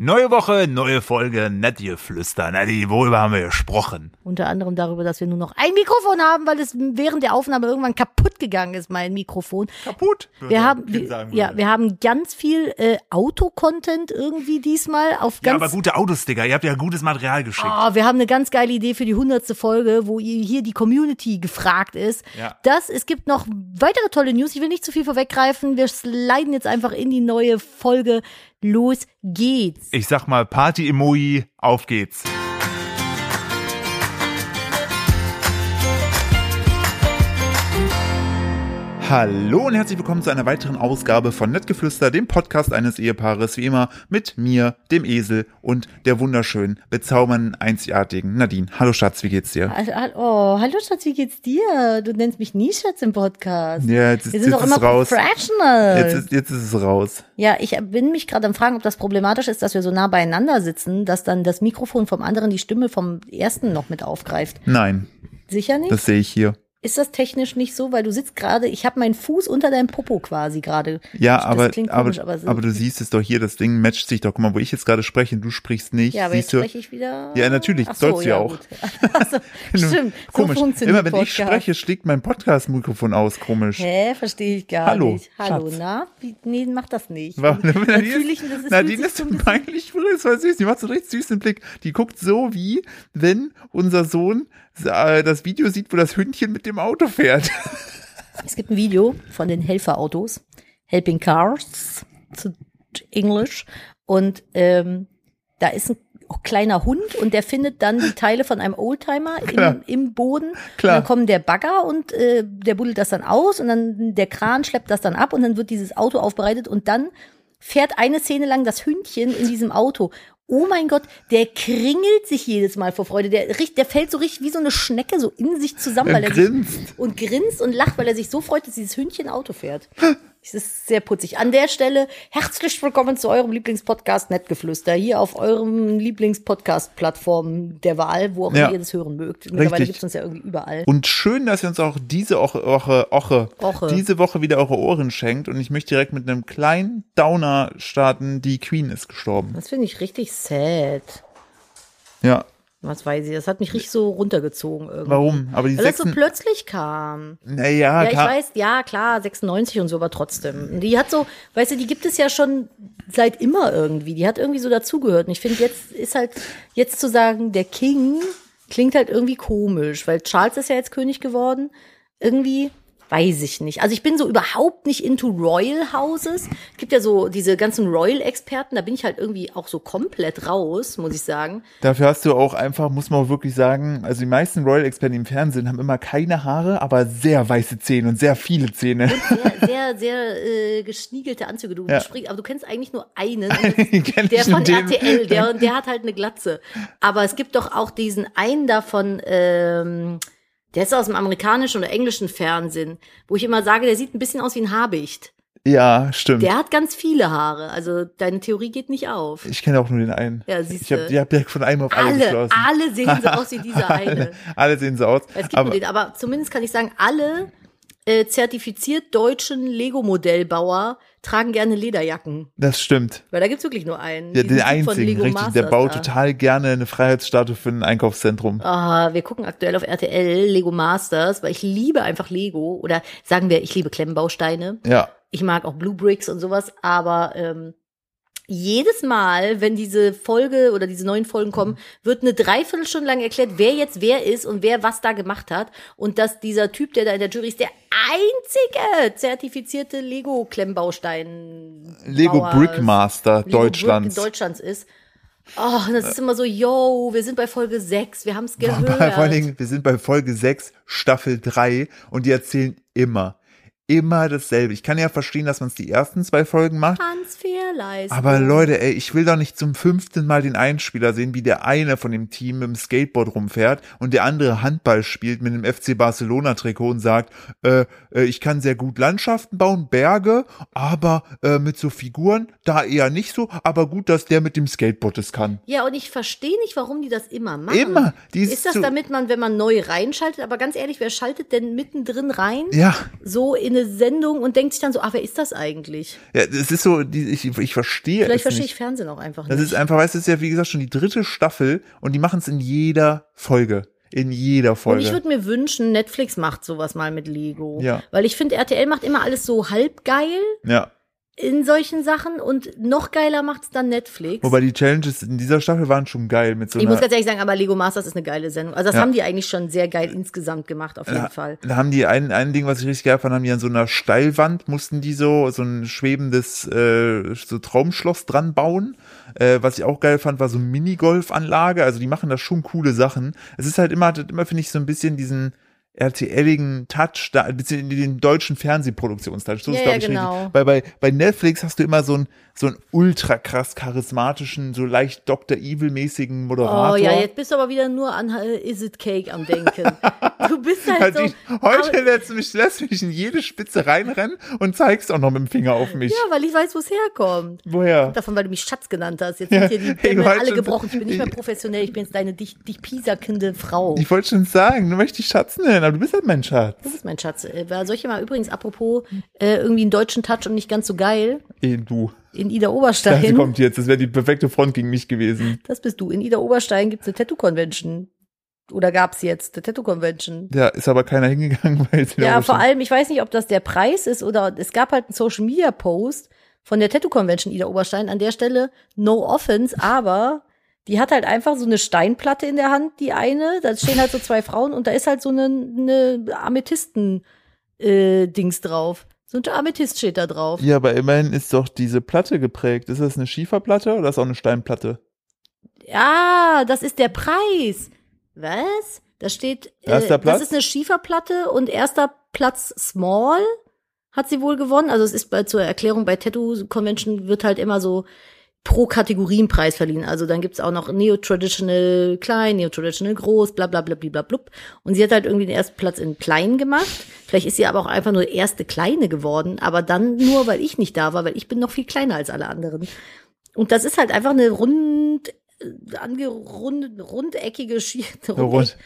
Neue Woche, neue Folge, Nettgeflüster. Na, worüber haben wir gesprochen? Unter anderem darüber, dass wir nur noch ein Mikrofon haben, weil es während der Aufnahme irgendwann kaputt gegangen ist, mein Mikrofon. Kaputt? Wir haben ganz viel Auto-Content irgendwie diesmal. Aber gute Autosticker, ihr habt ja gutes Material geschickt. Oh, wir haben eine ganz geile Idee für die 100. Folge, wo hier die Community gefragt ist. Ja. Es gibt noch weitere tolle News, ich will nicht zu viel vorweggreifen, wir sliden jetzt einfach in die neue Folge. Los geht's. Ich sag mal Party-Emoji, auf geht's. Hallo und herzlich willkommen zu einer weiteren Ausgabe von Nettgeflüster, dem Podcast eines Ehepaares, wie immer mit mir, dem Esel und der wunderschönen, bezaubernden, einzigartigen Nadine. Hallo Schatz, wie geht's dir? Hallo Schatz, wie geht's dir? Du nennst mich nie Schatz im Podcast. Ja, jetzt ist es raus. Ja, ich bin mich gerade am Fragen, ob das problematisch ist, dass wir so nah beieinander sitzen, dass dann das Mikrofon vom anderen die Stimme vom ersten noch mit aufgreift. Nein. Sicher nicht? Das sehe ich hier. Ist das technisch nicht so, weil du sitzt gerade, ich habe meinen Fuß unter deinem Popo quasi gerade. Ja, aber du siehst es doch hier, das Ding matcht sich doch. Guck mal, wo ich jetzt gerade spreche und du sprichst nicht. Ja, aber jetzt spreche ich wieder. Ja, natürlich, sollst du ja auch. Also, stimmt, komisch. So funktioniert immer, wenn Podcast. Ich spreche, schlägt mein Podcast-Mikrofon aus, komisch. Hä, verstehe ich gar nicht. Hallo, Schatz. Na? Nee, mach das nicht. Nadine ist so peinlich, das war süß, die macht so einen richtig süßen Blick. Die guckt so, wie wenn unser Sohn das Video sieht, wo das Hündchen mit dem Auto fährt. Es gibt ein Video von den Helferautos, Helping Cars zu Englisch, und da ist ein kleiner Hund und der findet dann die Teile von einem Oldtimer im Boden. Klar. Und dann kommen der Bagger und der buddelt das dann aus und dann der Kran schleppt das dann ab und dann wird dieses Auto aufbereitet und dann fährt eine Szene lang das Hündchen in diesem Auto. Oh mein Gott, der kringelt sich jedes Mal vor Freude. Der fällt so richtig wie so eine Schnecke so in sich zusammen, weil er grinst und lacht, weil er sich so freut, dass dieses Hündchen Auto fährt. Das ist sehr putzig. An der Stelle herzlich willkommen zu eurem Lieblingspodcast Nettgeflüster. Hier auf eurem Lieblingspodcast-Plattform der Wahl, wo auch ihr das hören mögt. Mittlerweile gibt es uns ja irgendwie überall. Und schön, dass ihr uns auch diese Woche wieder eure Ohren schenkt. Und ich möchte direkt mit einem kleinen Downer starten. Die Queen ist gestorben. Das finde ich richtig sad. Ja. Was weiß ich, das hat mich richtig so runtergezogen irgendwie. Warum? Aber weil das so plötzlich kam. Naja, ja, ich weiß, ja klar, 96 und so, aber trotzdem. Die hat so, weißt du, die gibt es ja schon seit immer irgendwie. Die hat irgendwie so dazugehört. Und ich finde, jetzt zu sagen, der King klingt halt irgendwie komisch, weil Charles ist ja jetzt König geworden. Irgendwie. Weiß ich nicht. Also ich bin so überhaupt nicht into Royal Houses. Gibt ja so diese ganzen Royal-Experten, da bin ich halt irgendwie auch so komplett raus, muss ich sagen. Dafür hast du auch einfach, muss man auch wirklich sagen, also die meisten Royal-Experten im Fernsehen haben immer keine Haare, aber sehr weiße Zähne und sehr viele Zähne. Und sehr geschniegelte Anzüge. Aber du kennst eigentlich nur einen. Der von RTL, der hat halt eine Glatze. Aber es gibt doch auch diesen einen davon, der ist aus dem amerikanischen oder englischen Fernsehen, wo ich immer sage, der sieht ein bisschen aus wie ein Habicht. Ja, stimmt. Der hat ganz viele Haare, also deine Theorie geht nicht auf. Ich kenne auch nur den einen. Ja, siehst du. Ich habe direkt von einem auf alle geschlossen. Alle sehen so aus wie dieser eine. Alle sehen so aus. Es gibt nur den, aber zumindest kann ich sagen, alle zertifiziert deutschen Lego-Modellbauer tragen gerne Lederjacken. Das stimmt. Weil da gibt's wirklich nur einen. Ja, den einzigen, von Lego richtig. Masters, der baut total gerne eine Freiheitsstatue für ein Einkaufszentrum. Ah, wir gucken aktuell auf RTL Lego Masters, weil ich liebe einfach Lego. Oder sagen wir, ich liebe Klemmbausteine. Ja. Ich mag auch Blue Bricks und sowas, aber jedes Mal, wenn diese Folge oder diese neuen Folgen kommen, wird eine Dreiviertelstunde lang erklärt, wer jetzt wer ist und wer was da gemacht hat. Und dass dieser Typ, der da in der Jury ist, der einzige zertifizierte Lego-Klemmbaustein Lego-Brickmaster Deutschlands ist. Oh, das ist immer so, yo, wir sind bei Folge 6, wir haben es gehört. Vor allen Dingen, wir sind bei Folge 6, Staffel 3 und die erzählen immer dasselbe. Ich kann ja verstehen, dass man es die ersten 2 Folgen macht. Transferleistung. Aber Leute, ey, ich will doch nicht zum 5. Mal den Einspieler sehen, wie der eine von dem Team mit dem Skateboard rumfährt und der andere Handball spielt mit dem FC Barcelona Trikot und sagt, ich kann sehr gut Landschaften bauen, Berge, aber mit so Figuren, da eher nicht so, aber gut, dass der mit dem Skateboard das kann. Ja, und ich verstehe nicht, warum die das immer machen. Immer. Ist das, damit man, wenn man neu reinschaltet, aber ganz ehrlich, wer schaltet denn mittendrin rein? Ja. So in eine Sendung und denkt sich dann so, ach, wer ist das eigentlich? Ja, es ist so, ich verstehe es nicht. Vielleicht verstehe ich Fernsehen auch einfach nicht. Das ist einfach, weißt du, es ist ja, wie gesagt, schon die dritte Staffel und die machen es in jeder Folge. In jeder Folge. Und ich würde mir wünschen, Netflix macht sowas mal mit Lego. Ja. Weil ich finde, RTL macht immer alles so halbgeil. Ja. In solchen Sachen und noch geiler macht's dann Netflix. Wobei die Challenges in dieser Staffel waren schon geil mit so einer. Ich muss ganz ehrlich sagen, aber Lego Masters ist eine geile Sendung. Also das haben die eigentlich schon sehr geil insgesamt gemacht, auf jeden Fall. Da haben die ein Ding, was ich richtig geil fand, haben die an so einer Steilwand, mussten die so ein schwebendes so Traumschloss dran bauen. Was ich auch geil fand, war so eine Minigolfanlage. Also die machen da schon coole Sachen. Es ist halt hat immer, finde ich, so ein bisschen diesen RTL-igen Touch, den deutschen Fernsehproduktionstouch. So ist, glaube ich, genau. Richtig. Weil bei Netflix hast du immer so einen ultra krass charismatischen, so leicht Dr. Evil-mäßigen Moderator. Oh ja, jetzt bist du aber wieder nur an Is It Cake am Denken. Du bist halt so. Heute lässt mich in jede Spitze reinrennen und zeigst auch noch mit dem Finger auf mich. Ja, weil ich weiß, wo es herkommt. Woher? Davon, weil du mich Schatz genannt hast. Jetzt sind hier die Dämme alle gebrochen. Ich bin nicht mehr professionell. Ich bin jetzt deine dich piesakende Frau. Ich wollte schon sagen, du möchtest dich Schatz nennen, aber du bist halt mein Schatz. Du bist mein Schatz. Soll ich hier mal übrigens, apropos, irgendwie einen deutschen Touch und nicht ganz so geil? Du. In Idar-Oberstein. Das kommt jetzt, das wäre die perfekte Front gegen mich gewesen. Das bist du. In Idar-Oberstein gibt's eine Tattoo-Convention. Oder gab's jetzt eine Tattoo-Convention? Ja, ist aber keiner hingegangen. Weil ja, vor allem, ich weiß nicht, ob das der Preis ist oder es gab halt einen Social-Media-Post von der Tattoo-Convention Idar-Oberstein. An der Stelle, no offense, aber die hat halt einfach so eine Steinplatte in der Hand, die eine. Da stehen halt so zwei Frauen und da ist halt so eine Amethysten-Dings drauf. So ein Amethyst steht da drauf. Ja, aber immerhin ist doch diese Platte geprägt. Ist das eine Schieferplatte oder ist das auch eine Steinplatte? Ja, das ist der Preis. Was? Da steht, das ist eine Schieferplatte und erster Platz Small hat sie wohl gewonnen. Also es ist zur Erklärung, bei Tattoo Convention wird halt immer so pro Kategorienpreis verliehen. Also dann gibt's auch noch Neo-Traditional klein, Neo-Traditional groß, bla bla bla bla blub. Und sie hat halt irgendwie den ersten Platz in klein gemacht. Vielleicht ist sie aber auch einfach nur erste kleine geworden, aber dann nur, weil ich nicht da war, weil ich bin noch viel kleiner als alle anderen. Und das ist halt einfach eine rundeckige Schieferplatte.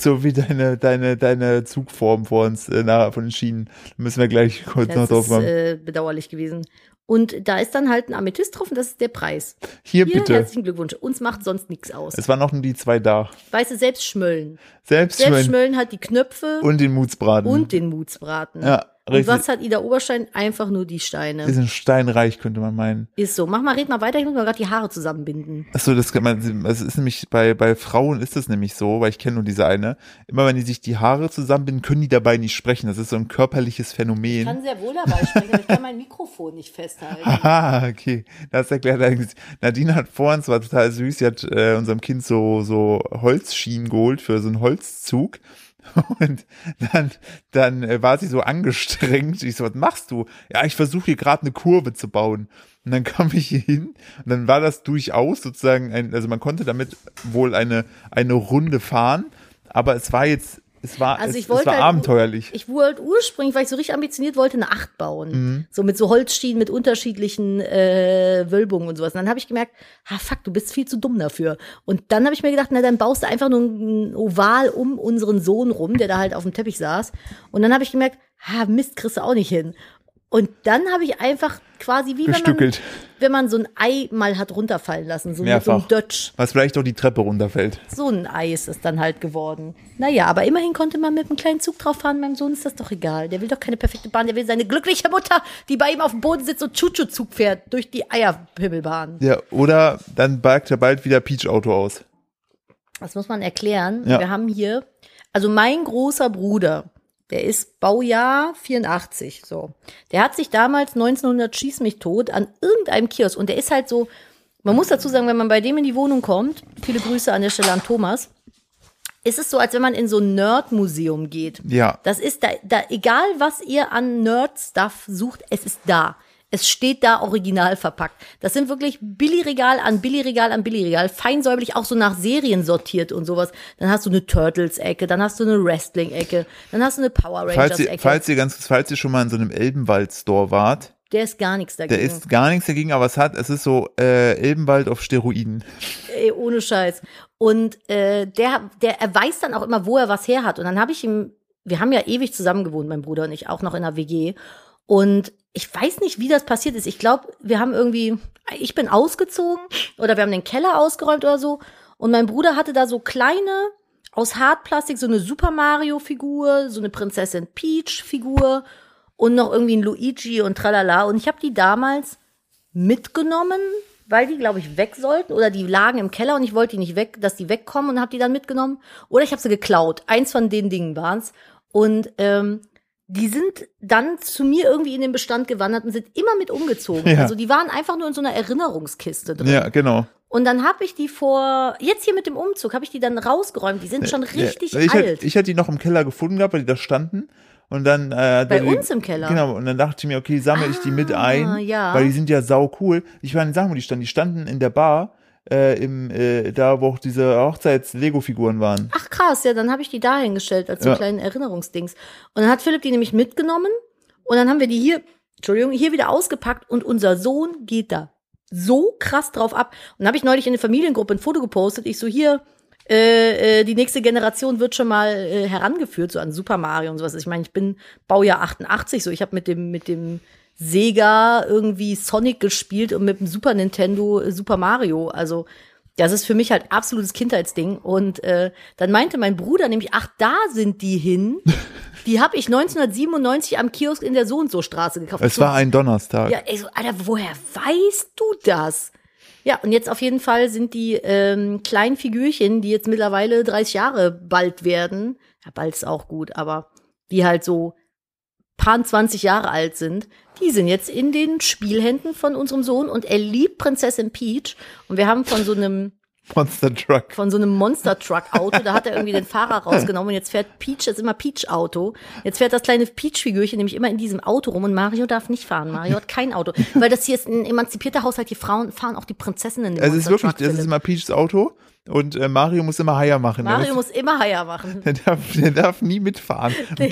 So wie deine Zugform vor uns, von den Schienen. Müssen wir gleich kurz noch drauf machen. Das ist bedauerlich gewesen. Und da ist dann halt ein Amethyst drauf und das ist der Preis. Hier bitte. Herzlichen Glückwunsch. Uns macht sonst nichts aus. Es waren auch nur die zwei da. Weißt du, selbst Schmölln. Selbst Schmölln hat die Knöpfe. Und den Mutsbraten. Ja, richtig. Und was hat Idar-Oberstein? Einfach nur die Steine. Die sind steinreich, könnte man meinen. Ist so. Red mal weiter. Ich muss mal gerade die Haare zusammenbinden. Achso, das kann man, es ist nämlich, bei Frauen ist das nämlich so, weil ich kenne nur diese eine. Immer wenn die sich die Haare zusammenbinden, können die dabei nicht sprechen. Das ist so ein körperliches Phänomen. Ich kann sehr wohl dabei sprechen, aber ich kann mein Mikrofon nicht festhalten. Aha, okay. Das erklärt eigentlich. Nadine hat vorhin, es war total süß, sie hat unserem Kind so Holzschienen geholt für so einen Holzzug. Und dann war sie so angestrengt. Ich so, was machst du? Ja, ich versuche hier gerade eine Kurve zu bauen. Und dann kam ich hier hin und dann war das durchaus sozusagen also man konnte damit wohl eine Runde fahren, aber es war abenteuerlich. Ich wollte ursprünglich, weil ich so richtig ambitioniert wollte, eine 8 bauen. Mhm. So mit so Holzschienen, mit unterschiedlichen Wölbungen und sowas. Und dann habe ich gemerkt, du bist viel zu dumm dafür. Und dann habe ich mir gedacht, dann baust du einfach nur ein Oval um unseren Sohn rum, der da halt auf dem Teppich saß. Und dann habe ich gemerkt, Mist, kriegst du auch nicht hin. Und dann habe ich einfach quasi wie gestückelt. Wenn man so ein Ei mal hat runterfallen lassen, so mit so einem Dötsch. Was vielleicht auch die Treppe runterfällt. So ein Ei ist es dann halt geworden. Naja, aber immerhin konnte man mit einem kleinen Zug drauf fahren. Meinem Sohn ist das doch egal. Der will doch keine perfekte Bahn. Der will seine glückliche Mutter, die bei ihm auf dem Boden sitzt und Chuchu-Zug fährt durch die Eierhimmelbahn. Ja, oder dann parkt er bald wieder Peach-Auto aus. Das muss man erklären. Ja. Wir haben hier, also mein großer Bruder, der ist Baujahr 84, so. Der hat sich damals 1900 schieß mich tot an irgendeinem Kiosk und der ist halt so, man muss dazu sagen, wenn man bei dem in die Wohnung kommt, viele Grüße an der Stelle an Thomas, ist es so, als wenn man in so ein Nerd-Museum geht. Ja. Das ist da, egal was ihr an Nerd-Stuff sucht, es ist da. Es steht da original verpackt. Das sind wirklich Billigregal an Billigregal an Billigregal, feinsäuberlich auch so nach Serien sortiert und sowas. Dann hast du eine Turtles-Ecke, dann hast du eine Wrestling-Ecke, dann hast du eine Power Rangers-Ecke. Falls ihr schon mal in so einem Elbenwald-Store wart. Der ist gar nichts dagegen. Aber es ist so Elbenwald auf Steroiden. Ey, ohne Scheiß. Und der weiß dann auch immer, wo er was her hat. Und dann habe ich ihm wir haben ja ewig zusammen gewohnt, mein Bruder und ich, auch noch in der WG. Und ich weiß nicht, wie das passiert ist. Ich glaube, wir haben irgendwie, ich bin ausgezogen oder wir haben den Keller ausgeräumt oder so. Und mein Bruder hatte da so kleine, aus Hartplastik, so eine Super Mario-Figur, so eine Prinzessin Peach-Figur und noch irgendwie ein Luigi und tralala. Und ich habe die damals mitgenommen, weil die, glaube ich, weg sollten. Oder die lagen im Keller und ich wollte die nicht weg, dass die wegkommen, und habe die dann mitgenommen. Oder ich habe sie geklaut. Eins von den Dingen waren's. Und die sind dann zu mir irgendwie in den Bestand gewandert und sind immer mit umgezogen. Ja. Also die waren einfach nur in so einer Erinnerungskiste drin. Ja, genau. Und dann habe ich die jetzt hier mit dem Umzug, habe ich die dann rausgeräumt. Die sind schon richtig alt. Ich hätte die noch im Keller gefunden gehabt, weil die da standen. Und dann bei uns im Keller. Genau, und dann dachte ich mir, okay, sammle ich die mit ein, ja, weil die sind ja sau cool. Ich meine, sag mal, die standen in der Bar, da wo auch diese Hochzeits-Lego-Figuren waren. Ach krass, ja, dann habe ich die da hingestellt als so kleinen Erinnerungsdings. Und dann hat Philipp die nämlich mitgenommen und dann haben wir die hier wieder ausgepackt, und unser Sohn geht da so krass drauf ab. Und habe ich neulich in der Familiengruppe ein Foto gepostet, ich so, hier, die nächste Generation wird schon mal herangeführt, so an Super Mario und sowas. Ich meine, ich bin Baujahr 88, so ich habe mit dem Sega irgendwie Sonic gespielt und mit dem Super Nintendo Super Mario. Also das ist für mich halt absolutes Kindheitsding. Und dann meinte mein Bruder nämlich, ach, da sind die hin. Die habe ich 1997 am Kiosk in der So-und-so-Straße gekauft. Es war ein Donnerstag. Ja, ey, so, Alter, woher weißt du das? Ja, und jetzt auf jeden Fall sind die kleinen Figürchen, die jetzt mittlerweile 30 Jahre bald werden, ja, bald ist auch gut, aber die halt so paar 20 Jahre alt sind, die sind jetzt in den Spielhänden von unserem Sohn, und er liebt Prinzessin Peach, und wir haben von so einem Monster-Truck-Auto, da hat er irgendwie den Fahrer rausgenommen und jetzt fährt Peach, das ist immer Peach-Auto, jetzt fährt das kleine Peach-Figürchen nämlich immer in diesem Auto rum, und Mario darf nicht fahren, Mario hat kein Auto, weil das hier ist ein emanzipierter Haushalt, hier fahren auch die Prinzessinnen in den Monster-Truck. Es ist wirklich, das ist immer Peachs Auto. Und Mario muss immer Haier machen. Der darf nie mitfahren. Nee.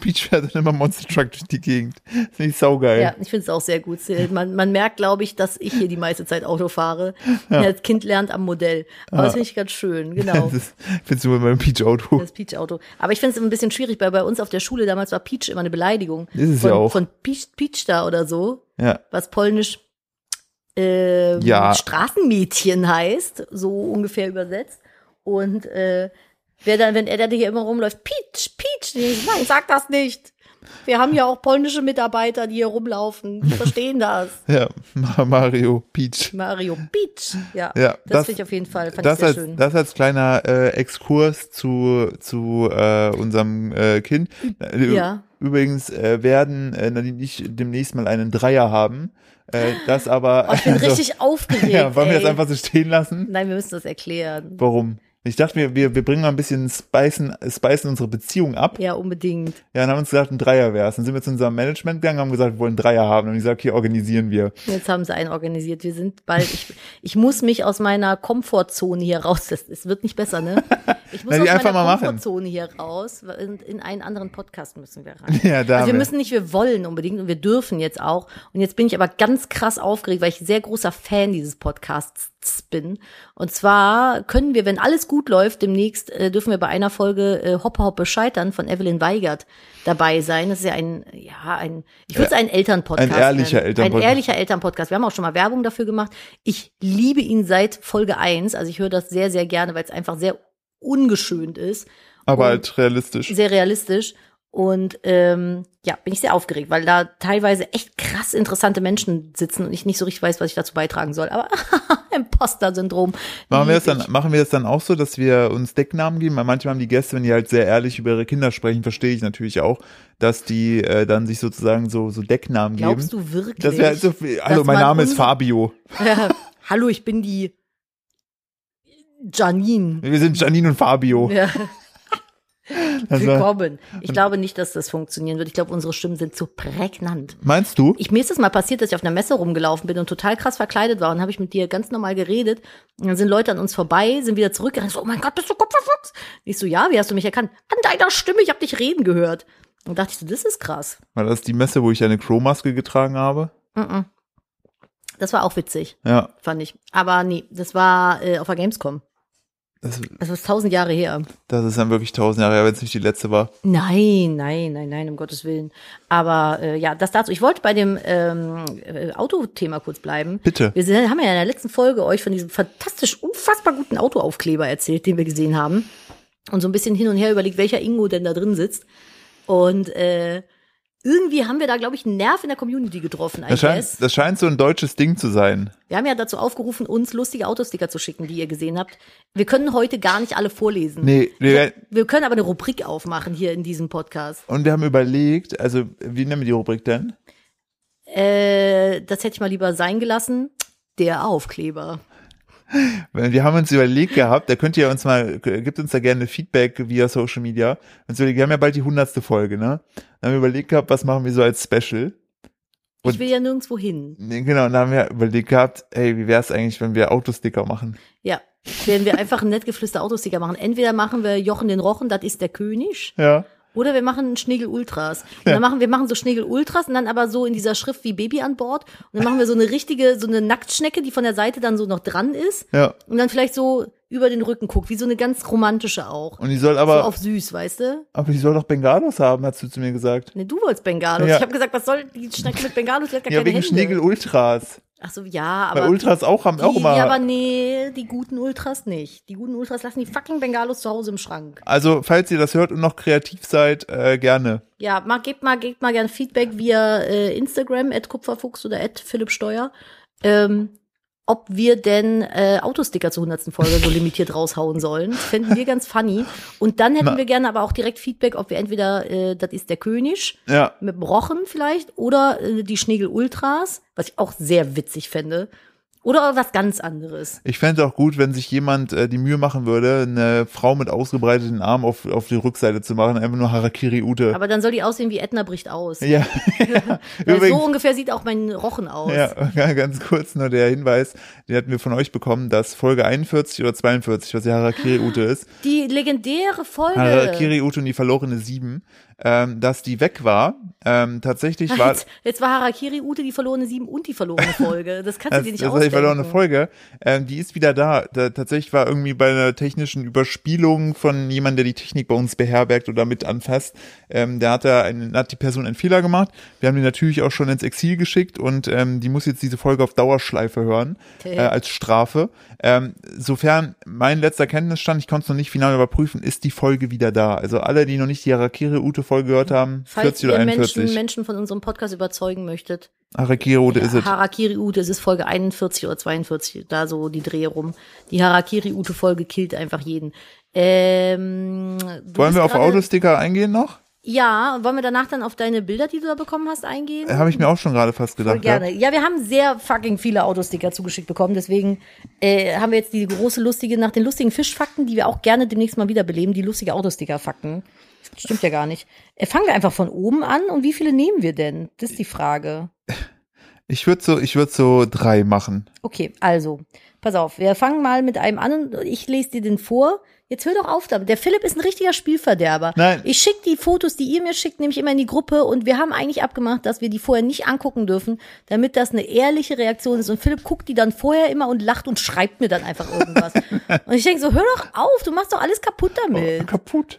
Peach fährt dann immer Monster Truck durch die Gegend. Das finde ich saugeil. Ja, ich finde es auch sehr gut. Man merkt, glaube ich, dass ich hier die meiste Zeit Auto fahre. Ja. Das Kind lernt am Modell. Aber das finde ich ganz schön, genau. Findest du immer ein Peach-Auto? Das Peach-Auto. Aber ich finde es ein bisschen schwierig, weil bei uns auf der Schule damals war Peach immer eine Beleidigung. Ist es ja auch. Von Peach da oder so. Ja. Was polnisch Straßenmädchen heißt, so ungefähr übersetzt. Und wenn er da hier immer rumläuft, Peach, Peach, nein, sag das nicht. Wir haben ja auch polnische Mitarbeiter, die hier rumlaufen, die verstehen das. Ja, Mario Peach, ja das finde ich auf jeden Fall, fand ich sehr schön. Das als kleiner Exkurs zu unserem Kind. Ja. Übrigens werden nicht demnächst mal einen Dreier haben. Das aber. Oh, ich bin richtig aufgeregt. Ja, wollen wir das einfach so stehen lassen? Nein, wir müssen das erklären. Warum? Ich dachte, wir bringen mal ein bisschen spicen unsere Beziehung ab. Ja, unbedingt. Ja, dann haben wir uns gedacht, ein Dreier wär's. Dann sind wir zu unserem Management gegangen, haben gesagt, wir wollen einen Dreier haben. Und ich sage, hier organisieren wir. Jetzt haben sie einen organisiert. Wir sind bald, ich muss mich aus meiner Komfortzone hier raus. Es wird nicht besser, ne? Ich muss aus meiner Komfortzone hier raus. In einen anderen Podcast müssen wir rein. Ja, da. Also wir müssen nicht, wir wollen unbedingt und wir dürfen jetzt auch. Und jetzt bin ich aber ganz krass aufgeregt, weil ich sehr großer Fan dieses Podcasts bin. Und zwar können wir, wenn alles gut läuft, demnächst dürfen wir bei einer Folge Hoppe Hoppe Scheitern von Evelyn Weigert dabei sein. Das ist ja ein Elternpodcast. Ein ehrlicher Elternpodcast. Wir haben auch schon mal Werbung dafür gemacht. Ich liebe ihn seit Folge 1. Also ich höre das sehr, sehr gerne, weil es einfach sehr ungeschönt ist. Aber halt realistisch. Sehr realistisch. Und bin ich sehr aufgeregt, weil da teilweise echt krass interessante Menschen sitzen und ich nicht so richtig weiß, was ich dazu beitragen soll. Aber Imposter-Syndrom. Machen wir das dann auch so, dass wir uns Decknamen geben? Weil manchmal haben die Gäste, wenn die halt sehr ehrlich über ihre Kinder sprechen, verstehe ich natürlich auch, dass die dann sich sozusagen so Decknamen geben. Glaubst du wirklich? Dass wir halt so viel, hallo, mein Name ist Fabio. Hallo, ich bin die Janine. Wir sind Janine und Fabio. Ja. Willkommen. Ich glaube nicht, dass das funktionieren wird. Ich glaube, unsere Stimmen sind zu prägnant. Meinst du? Mir ist das mal passiert, dass ich auf einer Messe rumgelaufen bin und total krass verkleidet war. Und habe ich mit dir ganz normal geredet. Und dann sind Leute an uns vorbei, sind wieder zurückgerannt. So, oh mein Gott, bist du Kupferfuchs? Ich so, ja, wie hast du mich erkannt? An deiner Stimme, ich habe dich reden gehört. Und dachte ich so, das ist krass. War das die Messe, wo ich eine Crow-Maske getragen habe? Mhm. Das war auch witzig, fand ich. Aber nee, das war auf der Gamescom. Das ist 1000 Jahre her. Das ist dann wirklich 1000 Jahre her, wenn es nicht die letzte war. Nein, um Gottes Willen. Aber ja, das dazu. Ich wollte bei dem Autothema kurz bleiben. Bitte. Wir haben ja in der letzten Folge euch von diesem fantastisch, unfassbar guten Autoaufkleber erzählt, den wir gesehen haben. Und so ein bisschen hin und her überlegt, welcher Ingo denn da drin sitzt. Und irgendwie haben wir da, glaube ich, einen Nerv in der Community getroffen. Das scheint so ein deutsches Ding zu sein. Wir haben ja dazu aufgerufen, uns lustige Autosticker zu schicken, die ihr gesehen habt. Wir können heute gar nicht alle vorlesen. Nee. Wir können aber eine Rubrik aufmachen hier in diesem Podcast. Und wir haben überlegt, also wie nennen wir die Rubrik denn? Das hätte ich mal lieber sein gelassen. Der Aufkleber. Wir haben uns überlegt gehabt, da könnt ihr uns mal, gibt uns da gerne Feedback via Social Media. Wir haben ja bald die 100. Folge, ne? Dann haben wir überlegt gehabt, was machen wir so als Special? Und ich will ja nirgendwo hin. Genau, dann haben wir überlegt gehabt, hey, wie wär's eigentlich, wenn wir Autosticker machen? Ja, werden wir einfach ein Nettgeflüster Autosticker machen. Entweder machen wir Jochen den Rochen, das ist der König. Ja. Oder wir machen Schnegel Ultras. Und dann wir machen so Schnegel Ultras und dann aber so in dieser Schrift wie Baby an Bord. Und dann machen wir so eine richtige, so eine Nacktschnecke, die von der Seite dann so noch dran ist. Ja. Und dann vielleicht so über den Rücken guckt, wie so eine ganz romantische auch. Und die soll aber so auf süß, weißt du? Aber die soll doch Bengalos haben, hast du zu mir gesagt. Nee, du wolltest Bengalos. Ja. Ich habe gesagt, was soll die Schnecke mit Bengalos? Die hat gar keine Hände. Ja, wegen Schnegel Ultras. Ach so, ja, aber. Weil Ultras auch haben auch immer. Ja, aber nee, die guten Ultras nicht. Die guten Ultras lassen die fucking Bengalos zu Hause im Schrank. Also, falls ihr das hört und noch kreativ seid, gerne. Ja, gebt mal gerne Feedback via Instagram, @kupferfuchs oder @philippsteuer, ob wir denn Autosticker zur 100. Folge so limitiert raushauen sollen. Das fänden wir ganz funny. Und dann hätten wir gerne aber auch direkt Feedback, ob wir entweder das ist der König, ja, mit dem Rochen vielleicht, oder die Schnegel Ultras, was ich auch sehr witzig fände, oder was ganz anderes. Ich fände es auch gut, wenn sich jemand die Mühe machen würde, eine Frau mit ausgebreiteten Armen auf die Rückseite zu machen, einfach nur Harakiri Ute. Aber dann soll die aussehen wie Edna bricht aus. Ja. Übrigens, so ungefähr sieht auch mein Rochen aus. Ja, ganz kurz nur der Hinweis, den hatten wir von euch bekommen, dass Folge 41 oder 42, was die Harakiri Ute ist. Die legendäre Folge. Harakiri Ute und die verlorene 7. Dass die weg war. Tatsächlich war. Jetzt war Harakiri Ute die verlorene 7 und die verlorene Folge. Das kannst du dir nicht ausdenken. Das war die verlorene Folge. Die ist wieder da. Tatsächlich war irgendwie bei einer technischen Überspielung von jemandem, der die Technik bei uns beherbergt oder mit anfasst. Da hat die Person einen Fehler gemacht. Wir haben die natürlich auch schon ins Exil geschickt und die muss jetzt diese Folge auf Dauerschleife hören. Okay. Als Strafe. Sofern mein letzter Kenntnisstand, ich konnte es noch nicht final überprüfen, ist die Folge wieder da. Also alle, die noch nicht die Harakiri Ute gehört haben, falls 40 oder 41. Menschen von unserem Podcast überzeugen möchtet. Harakiri Ute, es ist Folge 41 oder 42, da so die Dreh rum. Die Harakiri Ute Folge killt einfach jeden. Wollen wir auf Autosticker eingehen noch? Ja, wollen wir danach dann auf deine Bilder, die du da bekommen hast, eingehen? Habe ich mir auch schon gerade fast gedacht. Voll gerne. Ja, wir haben sehr fucking viele Autosticker zugeschickt bekommen, deswegen haben wir jetzt die große lustige, nach den lustigen Fischfakten, die wir auch gerne demnächst mal wiederbeleben, die lustige Autosticker-Fakten. Stimmt ja gar nicht. Fangen wir einfach von oben an und wie viele nehmen wir denn? Das ist die Frage. Ich würde so 3 machen. Okay, also, pass auf, wir fangen mal mit einem an und ich lese dir den vor. Jetzt hör doch auf damit. Der Philipp ist ein richtiger Spielverderber. Nein. Ich schicke die Fotos, die ihr mir schickt, nämlich immer in die Gruppe und wir haben eigentlich abgemacht, dass wir die vorher nicht angucken dürfen, damit das eine ehrliche Reaktion ist. Und Philipp guckt die dann vorher immer und lacht und schreibt mir dann einfach irgendwas. Und ich denke so, hör doch auf, du machst doch alles kaputt damit. Oh, kaputt.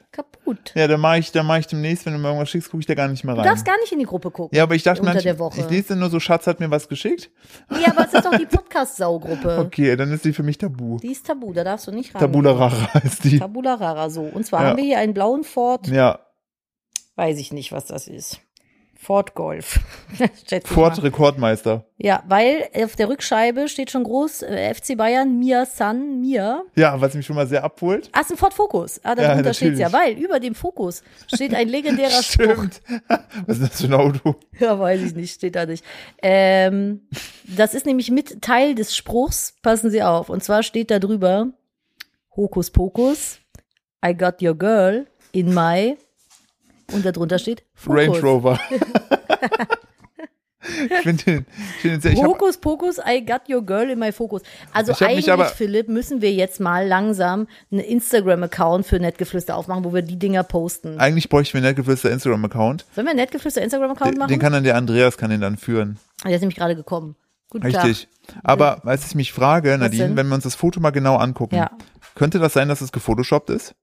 Ja, dann mach ich demnächst, wenn du mir irgendwas schickst, gucke ich da gar nicht mehr rein. Du darfst gar nicht in die Gruppe gucken. Ja, aber ich dachte manchmal, ich lese nur so, Schatz hat mir was geschickt. Nee, aber es ist doch die Podcast-Saugruppe. Okay, dann ist die für mich tabu. Die ist tabu, da darfst du nicht rein. Tabula rara heißt die. Tabula rara, so. Und zwar haben wir hier einen blauen Ford. Ja. Weiß ich nicht, was das ist. Ford Golf. Ford Rekordmeister. Ja, weil auf der Rückscheibe steht schon groß FC Bayern, Mia San, Mia. Ja, was mich schon mal sehr abholt. Ach, ist ein Ford Fokus. Ah, darunter steht's ja, weil über dem Fokus steht ein legendärer Stimmt. Spruch. Was ist das für ein Auto? Ja, weiß ich nicht, steht da nicht. Das ist nämlich mit Teil des Spruchs, passen Sie auf, und zwar steht da drüber, Hokus Pokus, I got your girl in my, und da drunter steht Fokus. Range Rover. Ich finde den sehr, Hokus Pokus, I got your girl in my Fokus. Also eigentlich, Philipp, müssen wir jetzt mal langsam einen Instagram-Account für Nettgeflüster aufmachen, wo wir die Dinger posten. Eigentlich bräuchten wir einen Nettgeflüster-Instagram-Account. Sollen wir einen Nettgeflüster-Instagram-Account machen? Den kann dann der Andreas dann führen. Der ist nämlich gerade gekommen. Gut, richtig. Klar. Aber als ich mich frage, Nadine, wenn wir uns das Foto mal genau angucken, Könnte das sein, dass es gefotoshoppt ist?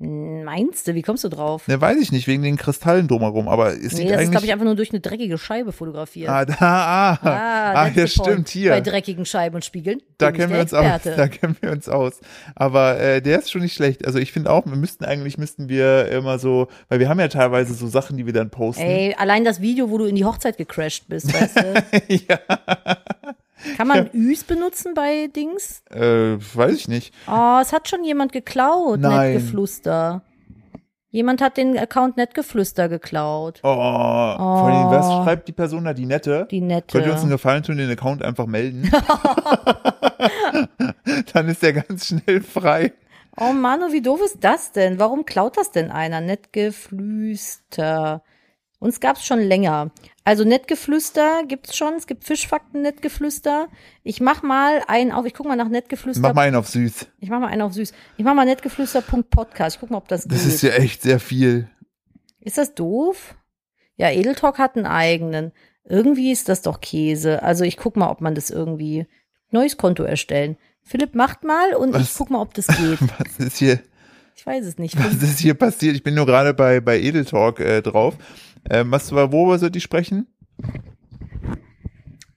Meinst du? Wie kommst du drauf? Ne, weiß ich nicht, wegen den Kristallen drumherum, aber ist nicht eigentlich... Nee, das ist, glaube ich, einfach nur durch eine dreckige Scheibe fotografiert. Ja, stimmt, hier. Bei dreckigen Scheiben und Spiegeln. Da kennen wir uns aus. Aber der ist schon nicht schlecht. Also ich finde auch, wir müssten immer so, weil wir haben ja teilweise so Sachen, die wir dann posten. Ey, allein das Video, wo du in die Hochzeit gecrashed bist, weißt du? Ja. Kann man Üs benutzen bei Dings? Weiß ich nicht. Oh, es hat schon jemand geklaut, Nettgeflüster. Jemand hat den Account Nettgeflüster geklaut. Vor allem, was schreibt die Person da? Die Nette? Die Nette. Könnt ihr uns einen Gefallen tun, den Account einfach melden? Dann ist der ganz schnell frei. Oh Mann, wie doof ist das denn? Warum klaut das denn einer? Nettgeflüster. Uns gab's schon länger. Also Nettgeflüster gibt's schon. Es gibt Fischfakten Nettgeflüster. Ich mach mal einen auf. Ich guck mal nach Nettgeflüster. Ich mach mal Nettgeflüster.podcast. Ich guck mal, ob das geht. Das ist ja echt sehr viel. Ist das doof? Ja, Edeltalk hat einen eigenen. Irgendwie ist das doch Käse. Also ich guck mal, ob man das irgendwie neues Konto erstellen. Philipp macht mal und was? Ich guck mal, ob das geht. Was ist hier? Ich weiß es nicht. Was ist hier passiert? Ich bin nur gerade bei Edeltalk drauf. Worüber sollt ihr sprechen?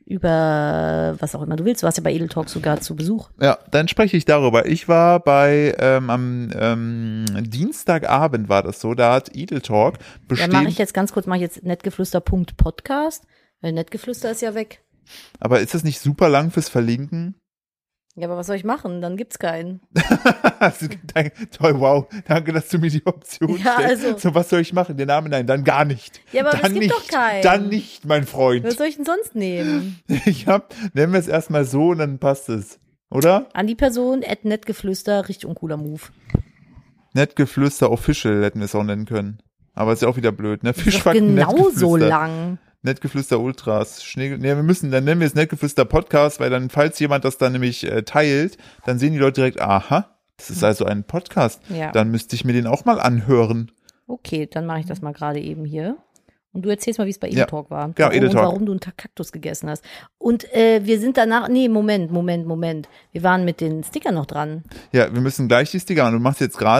Über was auch immer du willst. Du warst ja bei Edeltalk sogar zu Besuch. Ja, dann spreche ich darüber. Ich war am Dienstagabend war das so, da hat Edeltalk bestimmt. Ja, mache ich jetzt Nettgeflüster.podcast, weil Nettgeflüster ist ja weg. Aber ist das nicht super lang fürs Verlinken? Ja, aber was soll ich machen? Dann gibt's keinen. Toll, wow. Danke, dass du mir die Option stellst. Also. So, was soll ich machen? Den Namen? Nein, dann gar nicht. Ja, aber es gibt doch keinen. Dann nicht, mein Freund. Was soll ich denn sonst nehmen? Nennen wir es erstmal so und dann passt es. Oder? An die Person, @nettgeflüster, richtig uncooler Move. Nettgeflüster Official hätten wir es auch nennen können. Aber ist ja auch wieder blöd, ne? Fischfakten Nettgeflüster. Genau so lang. Nettgeflüster Ultras. Dann nennen wir es Nettgeflüster Podcast, weil dann, falls jemand das dann nämlich teilt, dann sehen die Leute direkt, aha, das ist also ein Podcast. Ja. Dann müsste ich mir den auch mal anhören. Okay, dann mache ich das mal gerade eben hier. Und du erzählst mal, wie es bei Edeltalk war. Genau, Edeltalk. Und warum du einen Kaktus gegessen hast. Und wir sind danach, Moment. Wir waren mit den Stickern noch dran. Ja, wir müssen gleich die Sticker machen. Du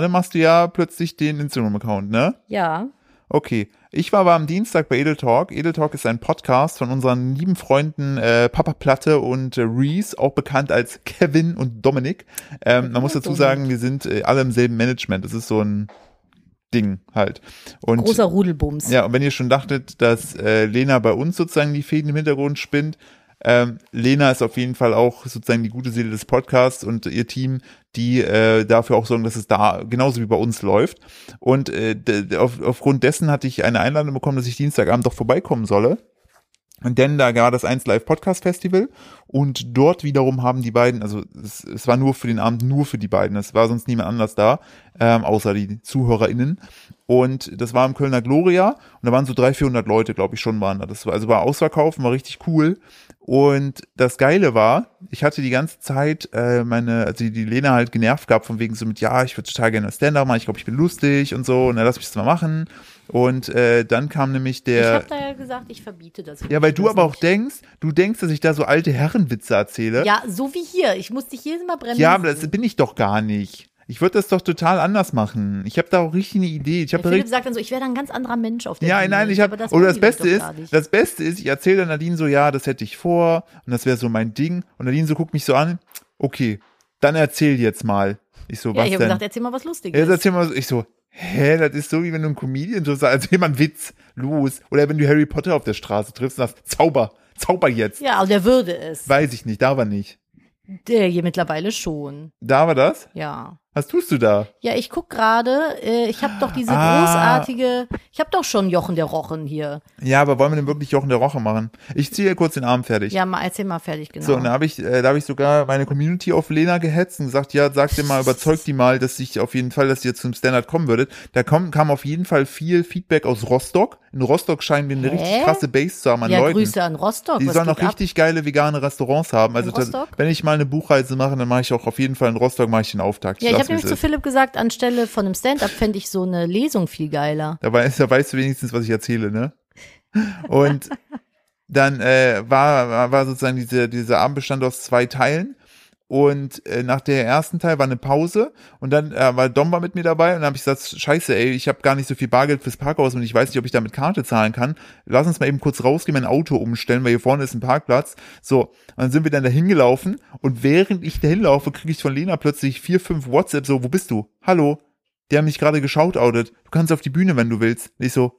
machst du ja plötzlich den Instagram-Account, ne? Ja. Okay. Ich war aber am Dienstag bei Edeltalk. Edeltalk ist ein Podcast von unseren lieben Freunden Papa Platte und Reese, auch bekannt als Kevin und Dominik. Man muss dazu sagen, wir sind alle im selben Management. Das ist so ein Ding halt. Und, großer Rudelbums. Ja, und wenn ihr schon dachtet, dass Lena bei uns sozusagen die Fäden im Hintergrund spinnt, Lena ist auf jeden Fall auch sozusagen die gute Seele des Podcasts und ihr Team, die dafür auch sorgen, dass es da genauso wie bei uns läuft. Und aufgrund dessen hatte ich eine Einladung bekommen, dass ich Dienstagabend doch vorbeikommen solle. Denn da gab das 1Live-Podcast-Festival und dort wiederum haben die beiden, also es war nur für den Abend, nur für die beiden, es war sonst niemand anders da, außer die ZuhörerInnen. Und das war im Kölner Gloria und da waren so 300-400 Leute, glaube ich, schon waren da. Das war, also war ausverkauft, war richtig cool. Und das Geile war, ich hatte die ganze Zeit die Lena halt genervt gehabt, von wegen so mit, ja, ich würde total gerne Stand-up machen, ich glaube, ich bin lustig und so, und dann lass mich das mal machen. Und dann kam nämlich der... Ich habe da ja gesagt, ich verbiete das. Ja, weil du aber auch denkst, dass ich da so alte Herrenwitze erzähle. Ja, so wie hier. Ich muss dich jedes Mal bremsen. Ja, aber das bin ich doch gar nicht. Ich würde das doch total anders machen. Ich habe da auch richtig eine Idee. Philipp sagt dann so, ich wäre dann ein ganz anderer Mensch auf der Bühne. Ja, nein, das Beste ist, ich erzähle dann Nadine so, ja, das hätte ich vor und das wäre so mein Ding. Und Nadine so guckt mich so an, okay, dann erzähl jetzt mal. Ich so, was denn? Ich habe gesagt, erzähl mal was Lustiges. Jetzt erzähl mal, ich so, hä, das ist so, wie wenn du einen Comedian triffst, erzähl mal einen Witz, los. Oder wenn du Harry Potter auf der Straße triffst und sagst, Zauber jetzt. Ja, aber der würde es. Weiß ich nicht, da war nicht. Der hier mittlerweile schon. Da war das? Ja. Was tust du da? Ja, ich guck gerade, ich habe doch diese großartige, ich habe doch schon Jochen der Rochen hier. Ja, aber wollen wir denn wirklich Jochen der Rochen machen? Ich ziehe kurz den Arm fertig. Ja, erzähl mal fertig, genau. So, und da habe ich sogar meine Community auf Lena gehetzt und gesagt, ja, sagt ihr mal, überzeugt die mal, dass ich auf jeden Fall, dass ihr zum Standard kommen würdet. Da kam auf jeden Fall viel Feedback aus Rostock. In Rostock scheinen wir eine richtig krasse Base zu haben an Leuten. Ja, Grüße an Rostock. Die sollen auch richtig geile vegane Restaurants haben. Also wenn ich mal eine Buchreise mache, dann mache ich auch auf jeden Fall in Rostock den Auftakt. Ja, ich habe nämlich zu Philipp gesagt, anstelle von einem Stand-up fände ich so eine Lesung viel geiler. Da weißt du wenigstens, was ich erzähle, ne? Und dann war sozusagen dieser Abend bestand aus zwei Teilen. Und nach der ersten Teil war eine Pause und dann war Dom war mit mir dabei und dann habe ich gesagt, scheiße ey, ich habe gar nicht so viel Bargeld fürs Parkhaus und ich weiß nicht, ob ich da mit Karte zahlen kann. Lass uns mal eben kurz rausgehen, mein Auto umstellen, weil hier vorne ist ein Parkplatz. So, und dann sind wir dann da hingelaufen und während ich da hinlaufe, kriege ich von Lena plötzlich 4, 5 WhatsApp, so, wo bist du? Hallo, die haben mich gerade geshoutoutet, du kannst auf die Bühne, wenn du willst. Und ich so,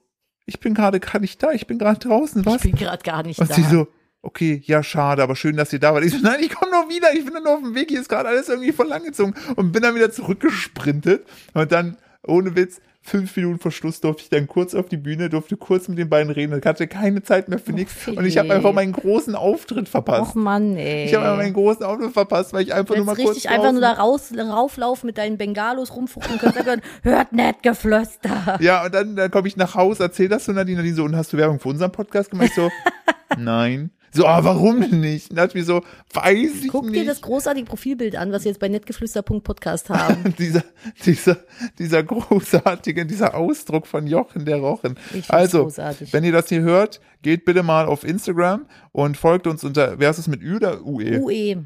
ich bin gerade gar nicht da, ich bin gerade draußen, was? Ich bin gerade gar nicht da. Und sie so, okay, ja, schade, aber schön, dass ihr da wart. Ich so, nein, ich komme noch wieder, ich bin dann nur auf dem Weg, hier ist gerade alles irgendwie voll langgezogen und bin dann wieder zurückgesprintet und dann, ohne Witz, 5 Minuten vor Schluss durfte ich dann kurz auf die Bühne, durfte kurz mit den beiden reden, ich hatte keine Zeit mehr für nichts und ich habe einfach meinen großen Auftritt verpasst. Och Mann, ey. Ich habe einfach meinen großen Auftritt verpasst, weil ich einfach nur mal kurz richtig einfach nur da rauflaufen mit deinen Bengalos rumfuchten können, hört Nettgeflüster. Ja, und dann komme ich nach Hause, erzähl das zu Nadine, die so, und hast du Werbung für unseren Podcast gemacht? Ich so, nein. So, ah, warum nicht? Und dann hat mir so, weiß ich guck nicht. Guck dir das großartige Profilbild an, was wir jetzt bei nettgeflüster.podcast haben. dieser großartige, dieser Ausdruck von Jochen der Rochen. Ich find's großartig. Wenn ihr das hier hört, geht bitte mal auf Instagram und folgt uns unter, wer ist es mit Ü oder UE? UE.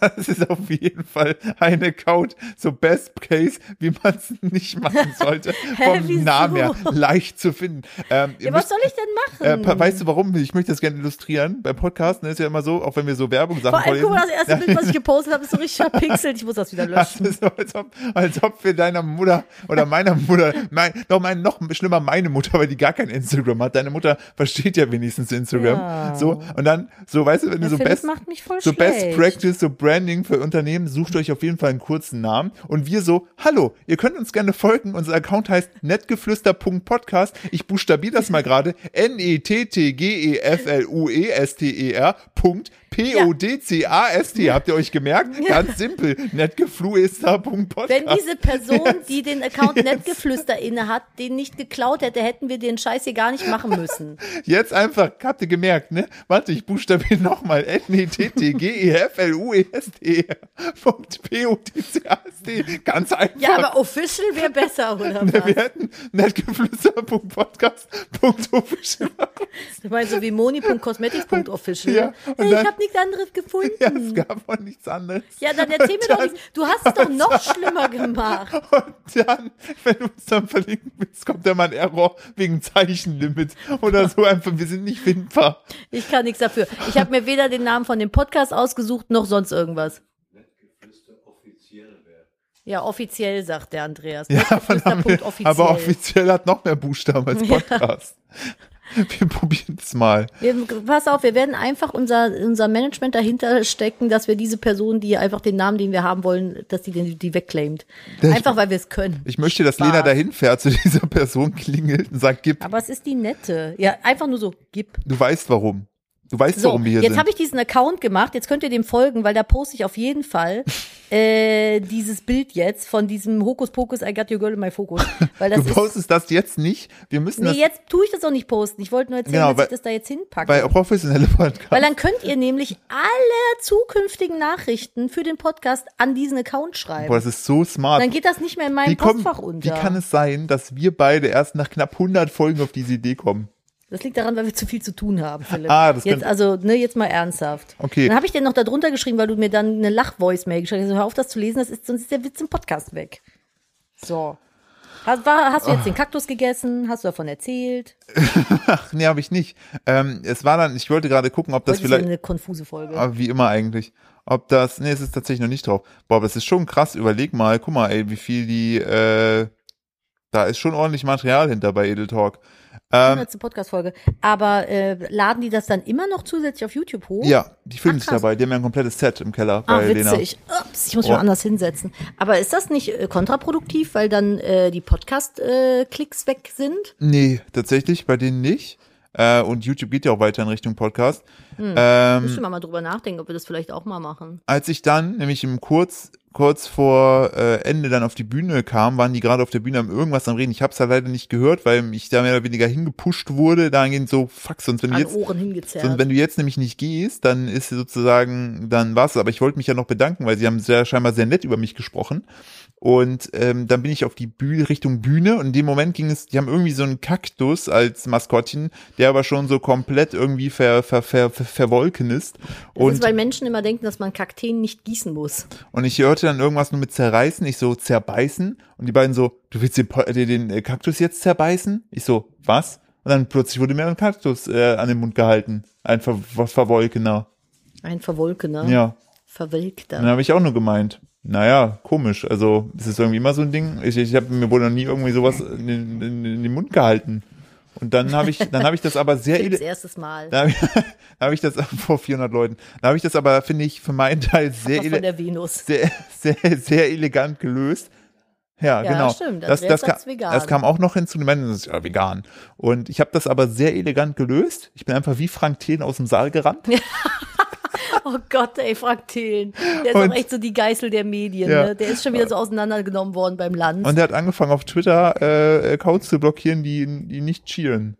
Das ist auf jeden Fall ein Account, so best case, wie man es nicht machen sollte, vom Namen her leicht zu finden. Ja, was soll ich denn machen? Weißt du warum? Ich möchte das gerne illustrieren. Beim Podcasten ist ja immer so, auch wenn wir so Werbung sagen. Vor allem, guck mal, das erste Bild, was ich gepostet habe, ist so richtig verpixelt. Ich muss das wieder löschen. Das ist so, als ob wir deiner Mutter oder meiner Mutter, noch schlimmer meine Mutter, weil die gar kein Instagram hat. Deine Mutter versteht ja wenigstens Instagram. Ja. So, und dann, so, weißt du, wenn du so best, macht mich voll so best Practice, so Branding für Unternehmen, sucht euch auf jeden Fall einen kurzen Namen und wir so, hallo, ihr könnt uns gerne folgen, unser Account heißt nettgeflüster.podcast, ich buchstabiere das mal gerade, nettgeflüster.podcast, ja. Habt ihr euch gemerkt? Ganz simpel, nettgeflüster.podcast. Wenn diese Person, die den Account Nettgeflüster inne hat, den nicht geklaut hätte, hätten wir den Scheiß hier gar nicht machen müssen. Jetzt einfach, habt ihr gemerkt, ne? Warte, ich buchstabiere nochmal, nettgeflüster.podcast. Ganz einfach. Ja, aber official wäre besser, oder was? Wir hätten nettgeflüster.podcast.official. Du meinst so wie moni.cosmetics.official. Ja, hey, ich habe nichts anderes gefunden. Ja, es gab auch nichts anderes. Ja, dann erzähl mir doch nichts. Du hast es doch noch schlimmer gemacht. Und dann, wenn du uns dann verlinken willst, kommt dann mal ein Error wegen Zeichenlimit oder so einfach. Wir sind nicht findbar. Ich kann nichts dafür. Ich habe mir weder den Namen von dem Podcast ausgesucht, noch sonst irgendwas. Ja, offiziell, sagt der Andreas. Ja, aber offiziell hat noch mehr Buchstaben als Podcast. Ja. Wir probieren es mal. Pass auf, wir werden einfach unser Management dahinter stecken, dass wir diese Person, die einfach den Namen, den wir haben wollen, dass die wegclaimt. Einfach, weil wir es können. Ich möchte, dass Lena dahin fährt, zu dieser Person klingelt und sagt, gib. Aber es ist die Nette. Ja, einfach nur so, gib. Du weißt warum. Du weißt, so, warum wir hier sind. Jetzt habe ich diesen Account gemacht, jetzt könnt ihr dem folgen, weil da poste ich auf jeden Fall dieses Bild jetzt von diesem Hokuspokus, I got your girl in my focus. Weil das du postest ist, das jetzt nicht? Wir müssen nee, jetzt tue ich das auch nicht posten. Ich wollte nur erzählen, genau, dass ich das da jetzt hinpacke. Bei professionelle Podcast. Weil dann könnt ihr nämlich alle zukünftigen Nachrichten für den Podcast an diesen Account schreiben. Boah, das ist so smart. Dann geht das nicht mehr in meinem Postfach unter. Wie kann es sein, dass wir beide erst nach knapp 100 Folgen auf diese Idee kommen? Das liegt daran, weil wir zu viel zu tun haben, Philipp. Ah, das jetzt, also, ne, jetzt mal ernsthaft. Okay. Dann habe ich dir noch da drunter geschrieben, weil du mir dann eine Lach-Voice-Mail geschrieben hast. Hör auf, das zu lesen, sonst ist der Witz im Podcast weg. So. Hast du jetzt den Kaktus gegessen? Hast du davon erzählt? Ach, nee, habe ich nicht. Es war dann, ich wollte gerade gucken, ob das vielleicht. Das ist eine konfuse Folge. Aber wie immer eigentlich. Ob das, nee, es ist tatsächlich noch nicht drauf. Boah, aber das ist schon krass. Überleg mal, guck mal, ey, wie viel da ist schon ordentlich Material hinter bei Edeltalk. Letzte Podcast-Folge. Aber laden die das dann immer noch zusätzlich auf YouTube hoch? Ja, die filmen sich dabei. Die haben ja ein komplettes Set im Keller bei Lena. Witzig. Ups, ich muss mich anders hinsetzen. Aber ist das nicht kontraproduktiv, weil dann die Podcast-Klicks weg sind? Nee, tatsächlich bei denen nicht. Und YouTube geht ja auch weiter in Richtung Podcast. Müssen wir mal drüber nachdenken, ob wir das vielleicht auch mal machen. Als ich dann nämlich im Kurz kurz vor Ende dann auf die Bühne kam, waren die gerade auf der Bühne am irgendwas am Reden. Ich habe es ja leider nicht gehört, weil ich da mehr oder weniger hingepusht wurde, dahingehend so, fuck, sonst wenn, wenn du jetzt nämlich nicht gehst, dann ist sozusagen, dann war's. Aber ich wollte mich ja noch bedanken, weil sie haben sehr, scheinbar sehr nett über mich gesprochen. Und dann bin ich auf die Bühne, Richtung Bühne, und in dem Moment ging es, die haben irgendwie so einen Kaktus als Maskottchen, der aber schon so komplett irgendwie verwolken ist. Und das ist, weil Menschen immer denken, dass man Kakteen nicht gießen muss. Und ich hörte dann irgendwas nur mit zerreißen, ich so, zerbeißen? Und die beiden so, du willst den Kaktus jetzt zerbeißen? Ich so, was? Und dann plötzlich wurde mir ein Kaktus an den Mund gehalten. Ein Verwolkener. Ein Verwolkener? Ja. Verwelkter. Dann habe ich auch nur gemeint, naja, komisch, also es ist irgendwie immer so ein Ding, mir wurde noch nie irgendwie sowas in den Mund gehalten. Und dann habe ich, das aber sehr das erstes Mal. Dann habe ich das vor 400 Leuten. Dann habe ich das aber, finde ich, für meinen Teil sehr elegant gelöst. Ja, ja, genau. Stimmt. Das kam auch noch hinzu. Die meinten, das ist ja vegan. Und ich habe das aber sehr elegant gelöst. Ich bin einfach wie Frank Thelen aus dem Saal gerannt. Oh Gott, ey, Frank Thelen. Der ist auch echt so die Geißel der Medien. Ja. Ne? Der ist schon wieder so auseinandergenommen worden beim Land. Und der hat angefangen, auf Twitter Accounts zu blockieren, die nicht cheeren.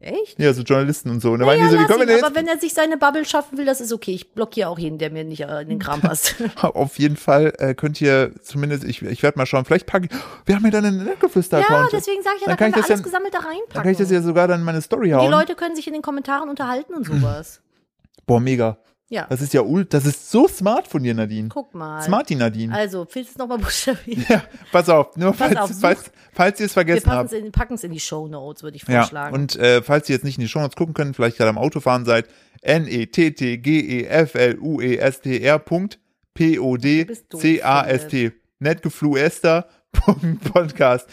Echt? Ja, so Journalisten und so. Und da waren die so, wie kommen wir jetzt? Aber wenn er sich seine Bubble schaffen will, das ist okay. Ich blockiere auch jeden, der mir nicht in den Kram passt. Auf jeden Fall könnt ihr zumindest, ich werde mal schauen, vielleicht packe ich, wir haben ja dann einen Nettgeflüster-Account. Ja, deswegen sage ich ja, da können wir alles gesammelt da reinpacken. Dann kann ich das ja sogar dann in meine Story hauen. Die Leute können sich in den Kommentaren unterhalten und sowas. Boah, mega. Ja. Das ist ja das ist so smart von dir, Nadine. Guck mal. Smarty Nadine. Also, willst du es nochmal buchstabieren? Ja, pass auf, nur falls ihr es vergessen habt. Wir packen es in die Shownotes, würde ich vorschlagen. Ja, und falls ihr jetzt nicht in die Shownotes gucken könnt, vielleicht gerade am Autofahren seid, nettgeflüster.podcast. Nettgeflüster.podcast.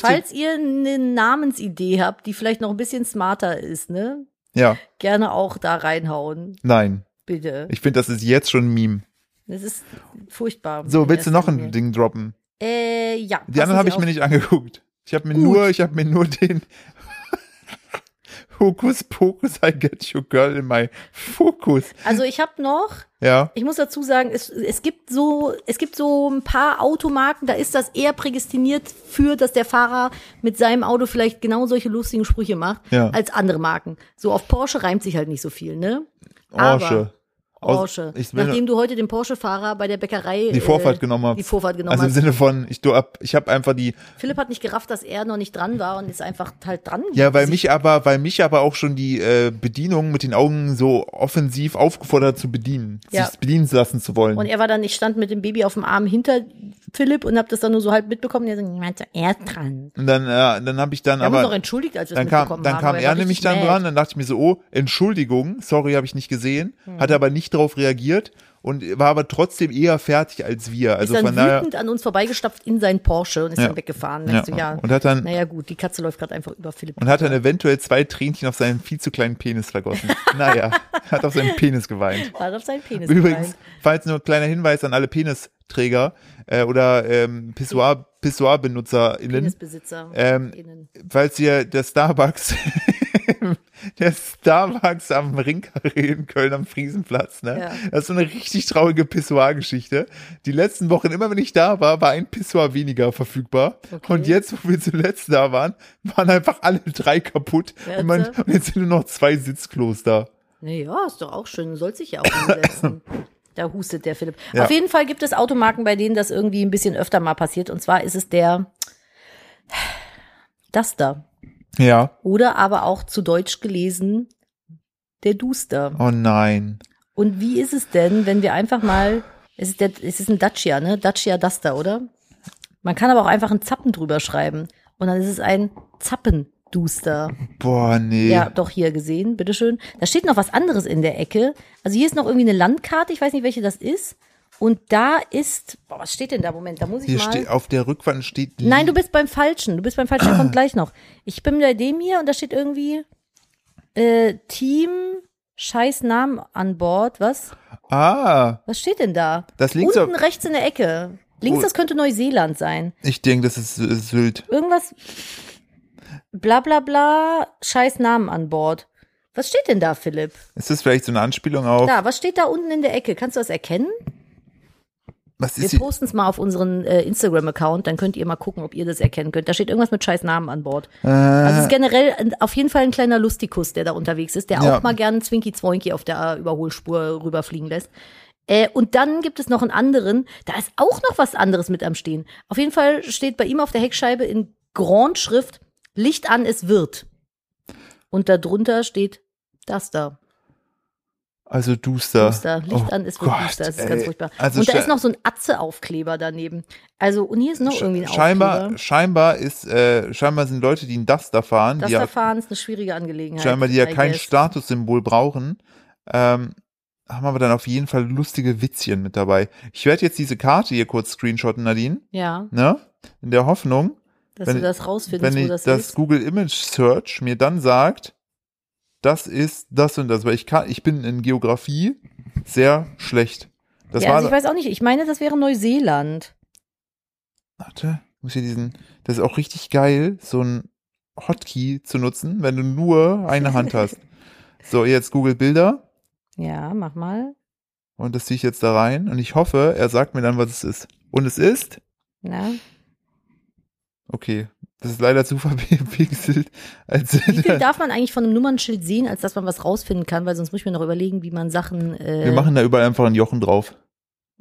Falls ihr eine Namensidee habt, die vielleicht noch ein bisschen smarter ist, ne? Ja. Gerne auch da reinhauen. Nein. Bitte. Ich finde, das ist jetzt schon ein Meme. Das ist furchtbar. So, willst du noch ein Ding droppen? Ja. Die anderen habe ich mir nicht angeguckt. Ich habe mir nur den Hokus Pokus, I get your girl in my Fokus. Also ich habe noch, ich muss dazu sagen, es gibt so ein paar Automarken, da ist das eher prädestiniert für, dass der Fahrer mit seinem Auto vielleicht genau solche lustigen Sprüche macht, als andere Marken. So auf Porsche reimt sich halt nicht so viel, ne? Porsche. Nachdem du heute den Porsche-Fahrer bei der Bäckerei die Vorfahrt genommen hast. Also im Sinne von, ich habe einfach die. Philipp hat nicht gerafft, dass er noch nicht dran war und ist einfach halt dran. Ja, weil mich aber auch schon die Bedienung mit den Augen so offensiv aufgefordert zu bedienen, sich bedienen lassen zu wollen. Und er war dann, ich stand mit dem Baby auf dem Arm hinter Philipp und habe das dann nur so halb mitbekommen. Der meinte, er ist dran. Und dann habe ich dann wir haben uns auch entschuldigt, als wir es mitbekommen haben. Dann kam er nämlich dann dran, dann dachte ich mir so, oh, Entschuldigung, sorry, habe ich nicht gesehen, hat aber nicht darauf reagiert und war aber trotzdem eher fertig als wir. Also ist dann wütend an uns vorbeigestapft in seinen Porsche und ist dann weggefahren. Ja. Und hat dann, naja gut, die Katze läuft gerade einfach über Philipp. Und hat dann eventuell 2 Tränchen auf seinen viel zu kleinen Penis vergossen. Naja, hat auf seinen Penis geweint. Übrigens, falls nur ein kleiner Hinweis an alle Penisträger oder Pissoir-BenutzerInnen. Penisbesitzer. Falls ihr der Starbucks am Ringkarree in Köln am Friesenplatz, ne? Ja. Das ist so eine richtig traurige Pissoir-Geschichte. Die letzten Wochen, immer wenn ich da war, war ein Pissoir weniger verfügbar. Okay. Und jetzt, wo wir zuletzt da waren, waren einfach alle 3 kaputt. Und jetzt sind nur noch 2 Sitzklos da. Naja, ist doch auch schön. Soll sich ja auch umsetzen. Da hustet der Philipp. Ja. Auf jeden Fall gibt es Automarken, bei denen das irgendwie ein bisschen öfter mal passiert. Und zwar ist es das da. Ja. Oder aber auch zu Deutsch gelesen, der Duster. Oh nein. Und wie ist es denn, wenn wir einfach mal, es ist ein Dacia, ne? Dacia Duster, oder? Man kann aber auch einfach einen Zappen drüber schreiben. Und dann ist es ein Zappenduster. Boah, nee. Ja, doch, hier gesehen, bitteschön. Da steht noch was anderes in der Ecke. Also hier ist noch irgendwie eine Landkarte, ich weiß nicht, welche das ist. Und da ist, boah, was steht denn da? Moment, da muss ich hier mal. Auf der Rückwand steht. Nein, du bist beim Falschen, der kommt gleich noch. Ich bin bei dem hier und da steht irgendwie Team, scheiß Namen an Bord, was? Ah. Was steht denn da? Das links unten rechts in der Ecke. Links, das könnte Neuseeland sein. Ich denke, das ist Sylt. Irgendwas, bla bla bla, scheiß Namen an Bord. Was steht denn da, Philipp? Ist das vielleicht so eine Anspielung auf? Da, was steht da unten in der Ecke? Kannst du das erkennen? Was ist wir posten es mal auf unseren Instagram-Account, dann könnt ihr mal gucken, ob ihr das erkennen könnt. Da steht irgendwas mit scheiß Namen an Bord. Also es ist generell auf jeden Fall ein kleiner Lustikus, der da unterwegs ist, der auch mal gern Zwinki-Zwoinki auf der Überholspur rüberfliegen lässt. Und dann gibt es noch einen anderen, da ist auch noch was anderes mit am Stehen. Auf jeden Fall steht bei ihm auf der Heckscheibe in Grandschrift, Licht an, es wird. Und darunter steht Duster. Also Duster. Duster. Licht an, es wird Duster. Das ist ganz furchtbar. Also und da ist noch so ein Atze-Aufkleber daneben. Also, und hier ist noch irgendwie ein Aufkleber. Scheinbar sind Leute, die einen Duster fahren. Duster fahren ist eine schwierige Angelegenheit. Scheinbar, die ja kein Statussymbol brauchen. Haben aber dann auf jeden Fall lustige Witzchen mit dabei. Ich werde jetzt diese Karte hier kurz screenshotten, Nadine. Ja. Ne? In der Hoffnung, dass du das rausfindest, wo das ist. Wenn das Google Image Search mir dann sagt, das ist das und das. Weil ich bin in Geografie sehr schlecht. Das ja, also ich weiß auch nicht. Ich meine, das wäre Neuseeland. Warte, muss hier das ist auch richtig geil, so ein Hotkey zu nutzen, wenn du nur eine Hand hast. So, jetzt Google Bilder. Ja, mach mal. Und das ziehe ich jetzt da rein. Und ich hoffe, er sagt mir dann, was es ist. Und es ist? Na? Okay, das ist leider zu verpixelt. Wie viel darf man eigentlich von einem Nummernschild sehen, als dass man was rausfinden kann? Weil sonst muss ich mir noch überlegen, wie man Sachen Wir machen da überall einfach ein Jochen drauf.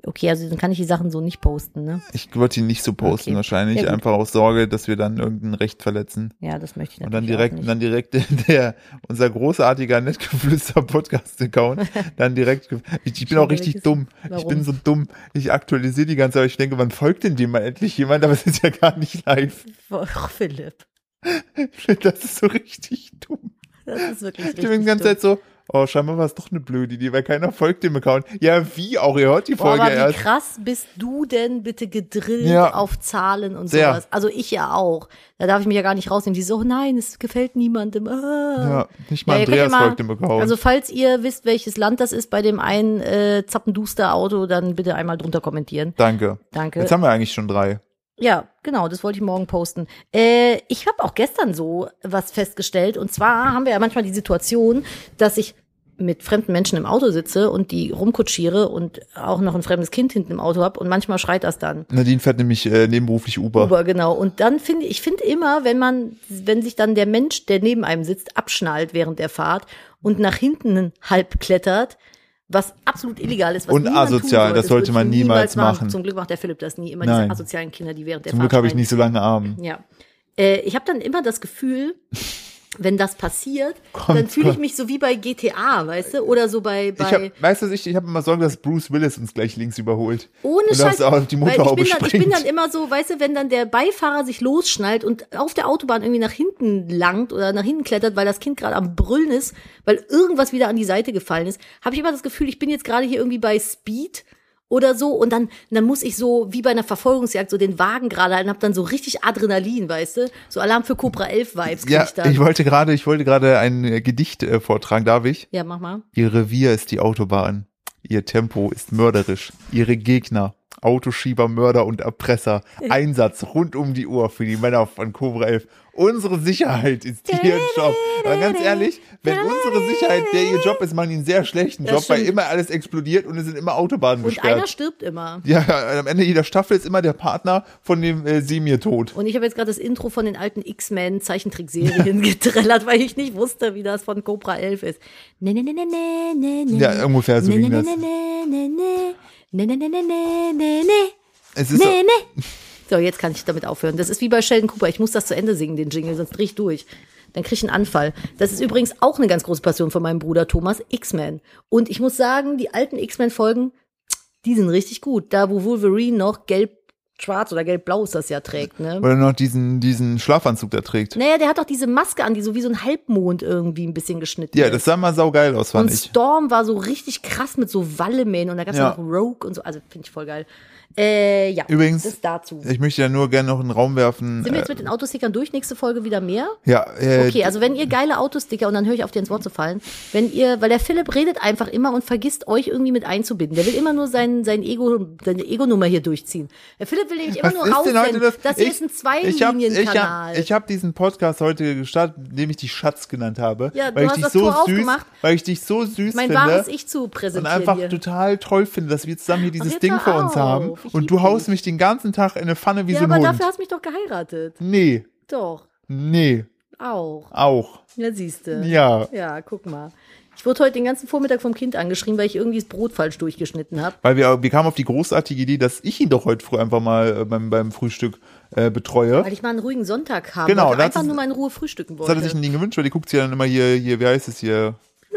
Okay, also dann kann ich die Sachen so nicht posten, ne? Ich würde die nicht so posten wahrscheinlich. Ja, einfach aus Sorge, dass wir dann irgendein Recht verletzen. Ja, das möchte ich natürlich Und dann direkt unser großartiger Nettgeflüster-Podcast-Account dann direkt Ich bin auch richtig dumm. Warum? Ich bin so dumm. Ich aktualisiere die ganze Zeit, aber ich denke, wann folgt denn dem mal endlich jemand? Aber es ist ja gar nicht live. Och, Philipp. Das ist so richtig dumm. Das ist wirklich richtig dumm. Ich bin die ganze Zeit so Oh, scheinbar war es doch eine blöde Idee, weil keiner folgt dem Account. Ja, wie auch, ihr hört die Folge erst. Aber wie krass bist du denn bitte gedrillt auf Zahlen und sowas? Also ich ja auch. Da darf ich mich ja gar nicht rausnehmen. Die so, nein, es gefällt niemandem. Ja, nicht mal Andreas folgt dem Account. Also falls ihr wisst, welches Land das ist bei dem einen Zappenduster-Auto, dann bitte einmal drunter kommentieren. Danke. Jetzt haben wir eigentlich schon 3. Ja, genau, das wollte ich morgen posten. Ich habe auch gestern so was festgestellt. Und zwar haben wir ja manchmal die Situation, dass ich mit fremden Menschen im Auto sitze und die rumkutschiere und auch noch ein fremdes Kind hinten im Auto habe. Und manchmal schreit das dann. Nadine fährt nämlich nebenberuflich Uber. Uber, genau. Und dann finde ich immer, wenn sich dann der Mensch, der neben einem sitzt, abschnallt während der Fahrt und nach hinten halb klettert, was absolut illegal ist. Was und asozial, das sollte man niemals machen. Zum Glück macht der Philipp das nie. Immer Nein. Diese asozialen Kinder, die während der Fahrt. Zum Glück habe ich nicht so lange Arme. Ja. Ich habe dann immer das Gefühl, wenn das passiert, dann fühle ich mich so wie bei GTA, weißt du? Oder so ich habe immer Sorgen, dass Bruce Willis uns gleich links überholt. Ohne Scheiß. Ich bin dann immer so, weißt du, wenn dann der Beifahrer sich losschnallt und auf der Autobahn irgendwie nach hinten langt oder nach hinten klettert, weil das Kind gerade am Brüllen ist, weil irgendwas wieder an die Seite gefallen ist, habe ich immer das Gefühl, ich bin jetzt gerade hier irgendwie bei Speed oder so und dann muss ich so wie bei einer Verfolgungsjagd so den Wagen gerade halten, hab dann so richtig Adrenalin, weißt du? So Alarm für Cobra 11 Vibes krieg ich dann. Ich wollte gerade ein Gedicht vortragen, darf ich? Ja, mach mal. Ihr Revier ist die Autobahn. Ihr Tempo ist mörderisch. Ihre Gegner, Autoschieber, Mörder und Erpresser. Einsatz rund um die Uhr für die Männer von Cobra 11. Unsere Sicherheit ist ihr Job. Aber ganz ehrlich, wenn unsere Sicherheit ihr Job ist, machen die einen sehr schlechten Job, weil immer alles explodiert und es sind immer Autobahnen gesperrt. Und einer stirbt immer. Ja, am Ende jeder Staffel ist immer der Partner von dem Semir tot. Und ich habe jetzt gerade das Intro von den alten X-Men-Zeichentrickserien getrellert, weil ich nicht wusste, wie das von Cobra 11 ist. Ja, ungefähr so ging das. So, jetzt kann ich damit aufhören. Das ist wie bei Sheldon Cooper. Ich muss das zu Ende singen, den Jingle, sonst drehe ich durch. Dann kriege ich einen Anfall. Das ist übrigens auch eine ganz große Passion von meinem Bruder Thomas, X-Men. Und ich muss sagen, die alten X-Men-Folgen, die sind richtig gut. Da, wo Wolverine noch gelb-schwarz oder gelb-blau ist das ja trägt. Ne? Oder noch diesen Schlafanzug da trägt. Naja, der hat doch diese Maske an, die so wie so ein Halbmond irgendwie ein bisschen geschnitten ist. Ja, das sah mal saugeil aus, fand ich. Und Storm war so richtig krass mit so Wallemähen und da gab es noch Rogue und so. Also finde ich voll geil. Ja, übrigens, das dazu. Ich möchte ja nur gerne noch einen Raum werfen. Sind wir jetzt mit den Autostickern durch? Nächste Folge wieder mehr? Ja. Okay, also wenn ihr geile Autosticker, und dann höre ich auf, dir ins Wort zu fallen, weil der Philipp redet einfach immer und vergisst, euch irgendwie mit einzubinden. Der will immer nur seine Ego-Nummer hier durchziehen. Der Philipp will ich immer nur rausfinden. Das hier ist ein Zweilinienkanal. Ich habe diesen Podcast heute gestartet, indem ich dich Schatz genannt habe. Ja, weil du hast das Tor aufgemacht. Weil ich dich so süß finde. Mein wahres Ich zu präsentieren. Und einfach total toll finde, dass wir zusammen hier dieses Ding vor uns haben. Und du haust mich den ganzen Tag in eine Pfanne wie so ein Hund. Ja, aber dafür hast du mich doch geheiratet. Nee. Doch. Nee. Auch. Ja, siehst du. Ja. Ja, guck mal. Ich wurde heute den ganzen Vormittag vom Kind angeschrien, weil ich irgendwie das Brot falsch durchgeschnitten habe. Weil wir kamen auf die großartige Idee, dass ich ihn doch heute früh einfach mal beim Frühstück betreue. Weil ich mal einen ruhigen Sonntag habe. Genau. Und einfach nur mal in Ruhe frühstücken wollte. Das hat er sich nie gewünscht, weil die guckt sich ja dann immer hier, wie heißt es hier?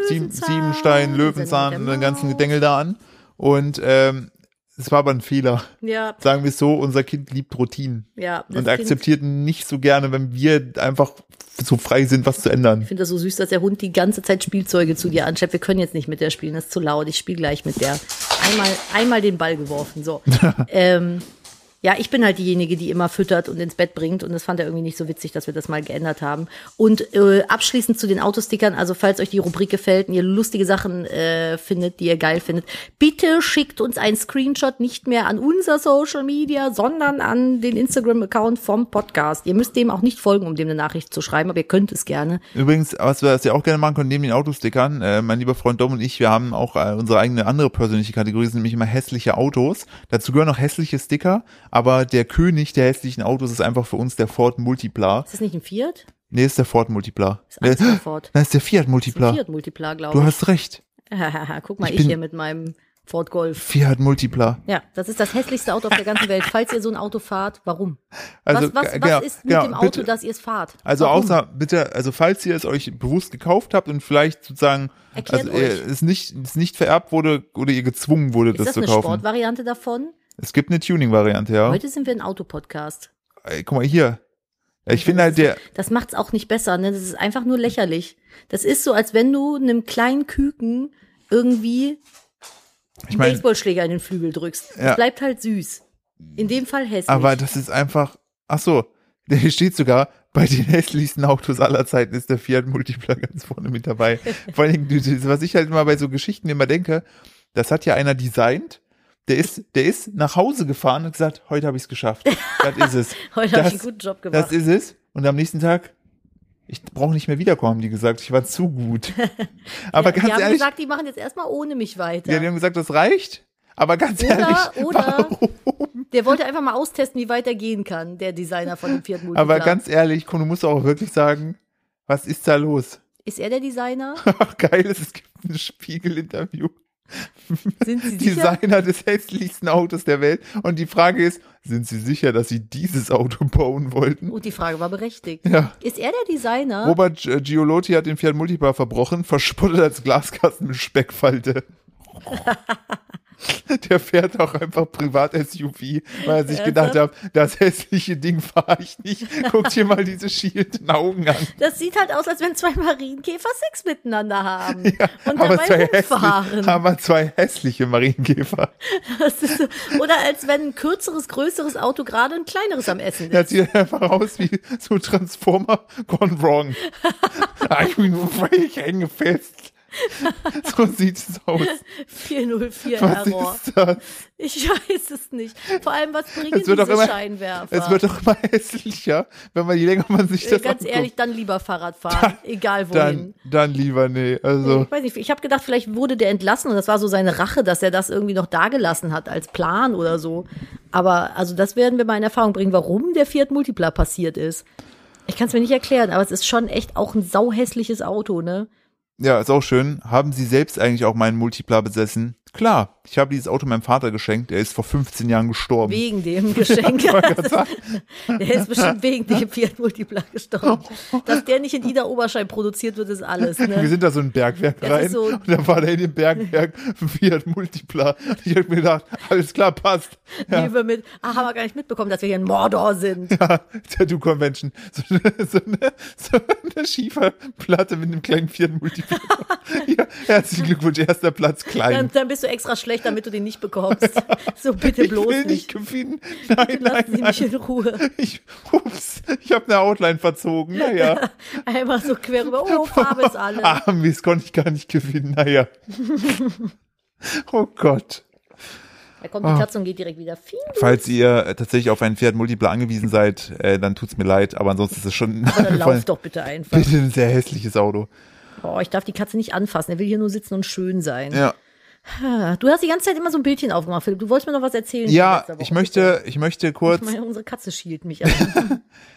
Siebenstein, Löwenzahn und den ganzen Gedengel da an. Und, es war aber ein Fehler. Ja. Sagen wir es so, unser Kind liebt Routinen. Ja. Und akzeptiert nicht so gerne, wenn wir einfach so frei sind, was zu ändern. Ich finde das so süß, dass der Hund die ganze Zeit Spielzeuge zu dir anschleppt. Wir können jetzt nicht mit der spielen, das ist zu laut. Ich spiele gleich mit der. Einmal den Ball geworfen, so. Ja, ich bin halt diejenige, die immer füttert und ins Bett bringt. Und das fand er irgendwie nicht so witzig, dass wir das mal geändert haben. Und abschließend zu den Autostickern, also falls euch die Rubrik gefällt und ihr lustige Sachen findet, die ihr geil findet, bitte schickt uns einen Screenshot nicht mehr an unser Social Media, sondern an den Instagram-Account vom Podcast. Ihr müsst dem auch nicht folgen, um dem eine Nachricht zu schreiben, aber ihr könnt es gerne. Übrigens, was wir auch gerne machen können, neben den Autostickern, mein lieber Freund Dom und ich, wir haben auch unsere eigene andere persönliche Kategorie, sind nämlich immer hässliche Autos. Dazu gehören auch hässliche Sticker. Aber der König der hässlichen Autos ist einfach für uns der Ford Multipla. Ist das nicht ein Fiat? Nee, ist der Ford Multipla. Ist alles der Ford. Nein, ist der Fiat Multipla. Ist Fiat Multipla, glaube ich. Du hast recht. Guck mal, ich hier mit meinem Ford Golf. Fiat Multipla. Ja, das ist das hässlichste Auto auf der ganzen Welt. Falls ihr so ein Auto fahrt, warum? Also, was ist mit dem Auto, bitte, dass ihr es fahrt? Also warum? Außer, bitte, also falls ihr es euch bewusst gekauft habt und vielleicht sozusagen es nicht vererbt wurde oder ihr gezwungen wurde, das zu kaufen. Ist das eine Sportvariante davon? Es gibt eine Tuning-Variante, ja. Heute sind wir ein Autopodcast. Guck mal hier. Ich finde halt der. Das macht's auch nicht besser, ne? Das ist einfach nur lächerlich. Das ist so, als wenn du einem kleinen Küken irgendwie einen Baseballschläger in den Flügel drückst. Das bleibt halt süß. In dem Fall hässlich. Aber das ist einfach. Ach so, hier steht sogar. Bei den hässlichsten Autos aller Zeiten ist der Fiat Multipla ganz vorne mit dabei. Vor allen Dingen, was ich halt immer bei so Geschichten immer denke, das hat ja einer designt. Der ist nach Hause gefahren und gesagt, heute habe ich es geschafft. Das ist es. Heute habe ich einen guten Job gemacht. Das ist es. Und am nächsten Tag, ich brauche nicht mehr wiederkommen, die gesagt, ich war zu gut. Aber ganz ehrlich. Die haben gesagt, die machen jetzt erstmal ohne mich weiter. Ja, die haben gesagt, das reicht. Aber ganz ehrlich, warum? Der wollte einfach mal austesten, wie weit er gehen kann, der Designer von dem Fiat Multipla. Aber ganz ehrlich, du musst auch wirklich sagen, was ist da los? Ist er der Designer? Ach, geil, es gibt ein Spiegel-Interview. Sind Sie sicher? Designer des hässlichsten Autos der Welt. Und die Frage ist, sind Sie sicher, dass Sie dieses Auto bauen wollten? Und die Frage war berechtigt. Ja. Ist er der Designer? Robert Giolotti hat den Fiat Multipla verbrochen, verspottet als Glaskasten mit Speckfalte. Der fährt auch einfach Privat-SUV, weil er sich gedacht hat, das hässliche Ding fahre ich nicht. Guckt hier mal diese schielenden Augen an. Das sieht halt aus, als wenn zwei Marienkäfer Sex miteinander haben. Ja, und dabei rumfahren. Aber zwei hässliche Marienkäfer. Das ist so, oder als wenn ein kürzeres, größeres Auto gerade ein kleineres am Essen ist. Das sieht einfach aus wie so Transformer gone wrong. Ich bin völlig eingefesselt. So sieht es aus. 404 was Error. Ist das? Ich weiß es nicht. Vor allem, was bringen diese Scheinwerfer? Es wird doch immer hässlicher, wenn man je länger man sich das ganz anguckt. Ehrlich, dann lieber Fahrrad fahren, egal wohin. Dann lieber, nee. Also. Ich weiß nicht, ich habe gedacht, vielleicht wurde der entlassen und das war so seine Rache, dass er das irgendwie noch dagelassen hat als Plan oder so. Aber also das werden wir mal in Erfahrung bringen, warum der Fiat Multipla passiert ist. Ich kann es mir nicht erklären, aber es ist schon echt auch ein sauhässliches Auto, ne? Ja, ist auch schön. Haben Sie selbst eigentlich auch meinen Multipla besessen? Klar, ich habe dieses Auto meinem Vater geschenkt. Er ist vor 15 Jahren gestorben. Wegen dem Geschenk. Der ist bestimmt wegen dem Fiat Multipla gestorben. Dass der nicht in Idar-Oberstein produziert wird, ist alles. Ne? Wir sind da so ein Bergwerk rein. So und dann war der in dem Bergwerk Fiat Multipla. Ich habe mir gedacht, alles klar, passt. Ja. Haben wir gar nicht mitbekommen, dass wir hier in Mordor sind. Ja, Tattoo-Convention. So eine Schieferplatte mit einem kleinen Fiat Multipla. Ja, herzlichen Glückwunsch, erster Platz, klein. Dann bist du extra schlecht, damit du den nicht bekommst. So, bitte bloß nicht. Ich will nicht gewinnen. Nein, lassen Sie mich in Ruhe. Ich habe eine Outline verzogen, naja. Einmal so quer rüber, Farbe ist alles. Das konnte ich gar nicht gewinnen, naja. Oh Gott. Da kommt die Katze und geht direkt wieder. Falls ihr tatsächlich auf einen Fiat Multipla angewiesen seid, dann tut's mir leid, aber ansonsten ist es schon... Aber dann lauf doch bitte einfach. Bitte ein sehr hässliches Auto. Oh, ich darf die Katze nicht anfassen, er will hier nur sitzen und schön sein. Ja. Du hast die ganze Zeit immer so ein Bildchen aufgemacht, Philipp. Du wolltest mir noch was erzählen. Ja, ich möchte kurz... Ich meine, unsere Katze schielt mich an.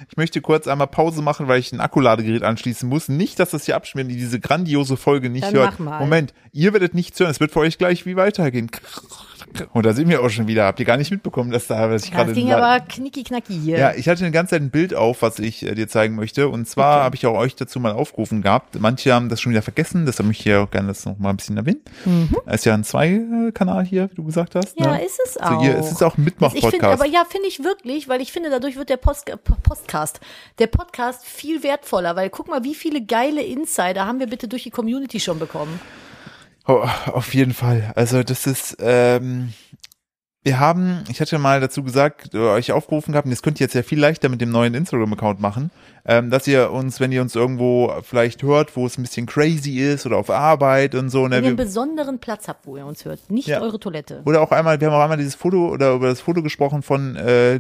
Ich möchte kurz einmal Pause machen, weil ich ein Akkuladegerät anschließen muss. Nicht, dass das hier abschmiert, die diese grandiose Folge nicht hört. Mach mal. Moment, ihr werdet nichts hören. Es wird für euch gleich wie weitergehen. Und da sind wir auch schon wieder. Habt ihr gar nicht mitbekommen, dass da... Was ich ja, das ging aber knicki-knacki hier. Ja, ich hatte eine ganze Zeit ein Bild auf, was ich dir zeigen möchte. Und zwar habe ich auch euch dazu mal aufgerufen gehabt. Manche haben das schon wieder vergessen. Deshalb möchte ich ja auch gerne das noch mal ein bisschen erwähnen. Mhm. Ist ja ein Zwei-Kanal hier, wie du gesagt hast. Ja, ne? Ist es auch. Also hier, es ist auch ein Mitmach-Podcast. Finde ich wirklich, weil ich finde, dadurch wird der Podcast viel wertvoller. Weil guck mal, wie viele geile Insider haben wir bitte durch die Community schon bekommen. Oh, auf jeden Fall. Also das ist, ich hatte mal dazu gesagt, euch aufgerufen gehabt, und das könnt ihr jetzt ja viel leichter mit dem neuen Instagram-Account machen, dass ihr uns, wenn ihr uns irgendwo vielleicht hört, wo es ein bisschen crazy ist oder auf Arbeit und so. Wenn ihr einen besonderen Platz habt, wo ihr uns hört, nicht eure Toilette. Oder auch einmal, wir haben auch einmal dieses Foto oder über das Foto gesprochen von der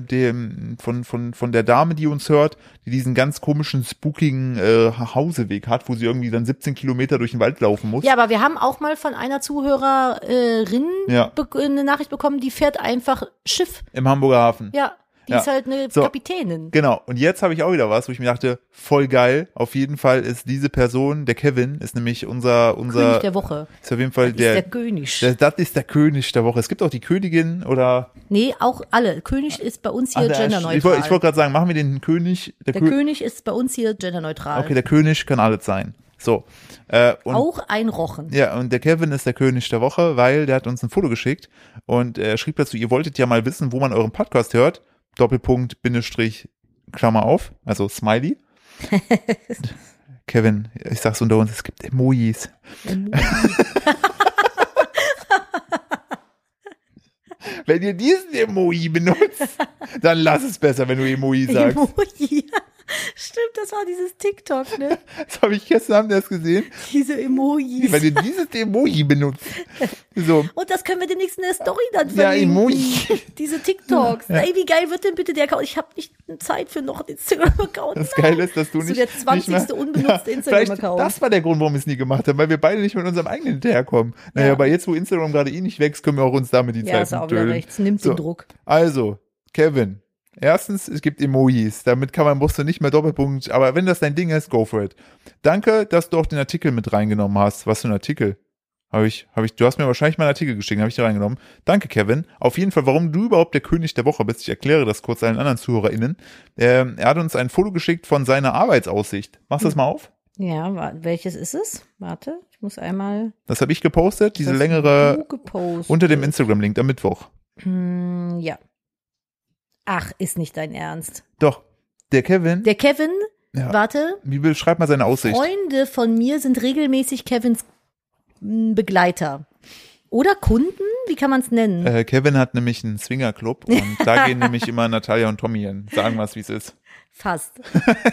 Dame, die uns hört, die diesen ganz komischen, spookigen Hauseweg hat, wo sie irgendwie dann 17 Kilometer durch den Wald laufen muss. Ja, aber wir haben auch mal von einer Zuhörerin eine Nachricht bekommen, die fährt einfach Schiff. Im Hamburger Hafen. Ja, die ist halt eine Kapitänin. Genau, und jetzt habe ich auch wieder was, wo ich mir dachte, voll geil, auf jeden Fall ist diese Person, der Kevin, ist nämlich unser König der Woche. Ist auf jeden Fall der König. Das ist der König der Woche. Es gibt auch die Königin oder... Nee, auch alle. König ist bei uns hier genderneutral. Ich wollte gerade sagen, machen wir den König... Der König ist bei uns hier genderneutral. Okay, der König kann alles sein. So. Und auch ein Rochen. Ja, und der Kevin ist der König der Woche, weil der hat uns ein Foto geschickt und er schrieb dazu, ihr wolltet ja mal wissen, wo man euren Podcast hört, .. Klammer auf, also Smiley. Kevin, ich sag's unter uns, es gibt Emojis. Wenn ihr diesen Emoji benutzt, dann lass es besser, wenn du Emoji sagst. Emoji. Stimmt, das war dieses TikTok, ne? Das habe ich gestern Abend erst gesehen. Diese Emojis. Weil ihr dieses Emoji benutzt. So. Und das können wir demnächst in der Story dann verlinken. Ja, Emoji. Diese TikToks. Ja. Ey, wie geil wird denn bitte der Account? Ich habe nicht Zeit für noch einen Instagram-Account. Das Geile ist, dass du nicht... So der 20. unbenutzte Instagram-Account. Das war der Grund, warum wir es nie gemacht haben, weil wir beide nicht mit unserem eigenen hinterherkommen. Naja, aber jetzt, wo Instagram gerade nicht wächst, können wir auch uns damit die Zeit töten. Ja, ist auch wieder rechts. Nimmt den Druck. Also, Kevin. Erstens, es gibt Emojis, damit musst du nicht mehr Doppelpunkt, aber wenn das dein Ding ist, go for it. Danke, dass du auch den Artikel mit reingenommen hast. Was für ein Artikel? Du hast mir wahrscheinlich meinen Artikel geschickt, habe ich da reingenommen. Danke, Kevin. Auf jeden Fall, warum du überhaupt der König der Woche bist, ich erkläre das kurz allen anderen ZuhörerInnen. Er hat uns ein Foto geschickt von seiner Arbeitsaussicht. Machst du das mal auf? Ja, welches ist es? Warte, ich muss einmal... Das habe ich gepostet, diese längere unter dem Instagram-Link am Mittwoch. Ja. Ach, ist nicht dein Ernst. Doch, der Kevin. Der Kevin, warte. Wie beschreibt man seine Aussicht? Freunde von mir sind regelmäßig Kevins Begleiter. Oder Kunden, wie kann man es nennen? Kevin hat nämlich einen Swingerclub und da gehen nämlich immer Natalia und Tommy hin. Sagen wir es, wie es ist. Fast.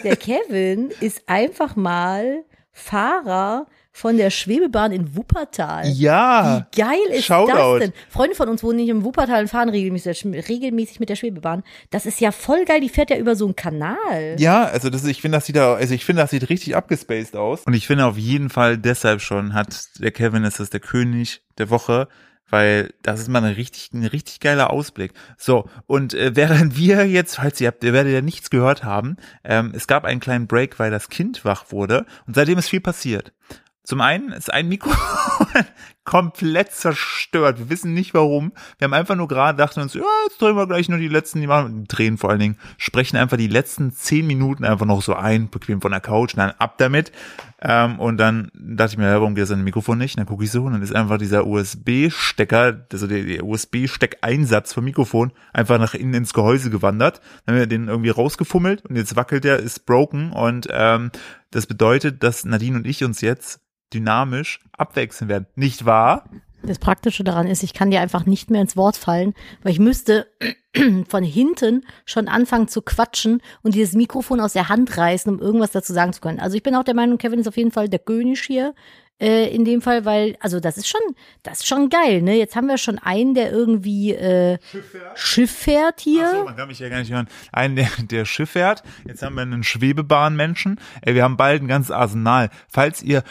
Der Kevin ist einfach mal Fahrer von der Schwebebahn in Wuppertal. Ja. Wie geil ist das denn? Freunde von uns wohnen nicht im Wuppertal und fahren regelmäßig mit der Schwebebahn. Das ist ja voll geil. Die fährt ja über so einen Kanal. Ja, also ich finde, das sieht richtig abgespaced aus. Und ich finde auf jeden Fall deshalb schon der Kevin ist das der König der Woche. Weil das ist mal ein richtig geiler Ausblick. So, und während wir jetzt, ihr werdet ja nichts gehört haben, es gab einen kleinen Break, weil das Kind wach wurde und seitdem ist viel passiert. Zum einen ist ein Mikro komplett zerstört. Wir wissen nicht warum. Wir haben einfach nur gerade dachten uns, ja, jetzt drehen wir gleich nur sprechen einfach die letzten 10 Minuten einfach noch so ein, bequem von der Couch, dann ab damit. Und dann dachte ich mir, warum geht das an dem Mikrofon nicht? Und dann gucke ich so und dann ist einfach dieser USB-Stecker, also der USB-Steckeinsatz vom Mikrofon einfach nach innen ins Gehäuse gewandert. Dann haben wir den irgendwie rausgefummelt und jetzt wackelt der, ist broken und das bedeutet, dass Nadine und ich uns jetzt dynamisch abwechseln werden. Nicht wahr? Das Praktische daran ist, ich kann dir einfach nicht mehr ins Wort fallen, weil ich müsste von hinten schon anfangen zu quatschen und dieses Mikrofon aus der Hand reißen, um irgendwas dazu sagen zu können. Also ich bin auch der Meinung, Kevin ist auf jeden Fall der König hier in dem Fall, weil, also das ist schon geil, ne? Jetzt haben wir schon einen, der irgendwie Schiff fährt hier. Achso, man kann mich ja gar nicht hören. Einen, der Schiff fährt. Jetzt haben wir einen Schwebebahnmenschen. Ey, wir haben bald ein ganzes Arsenal. Falls ihr,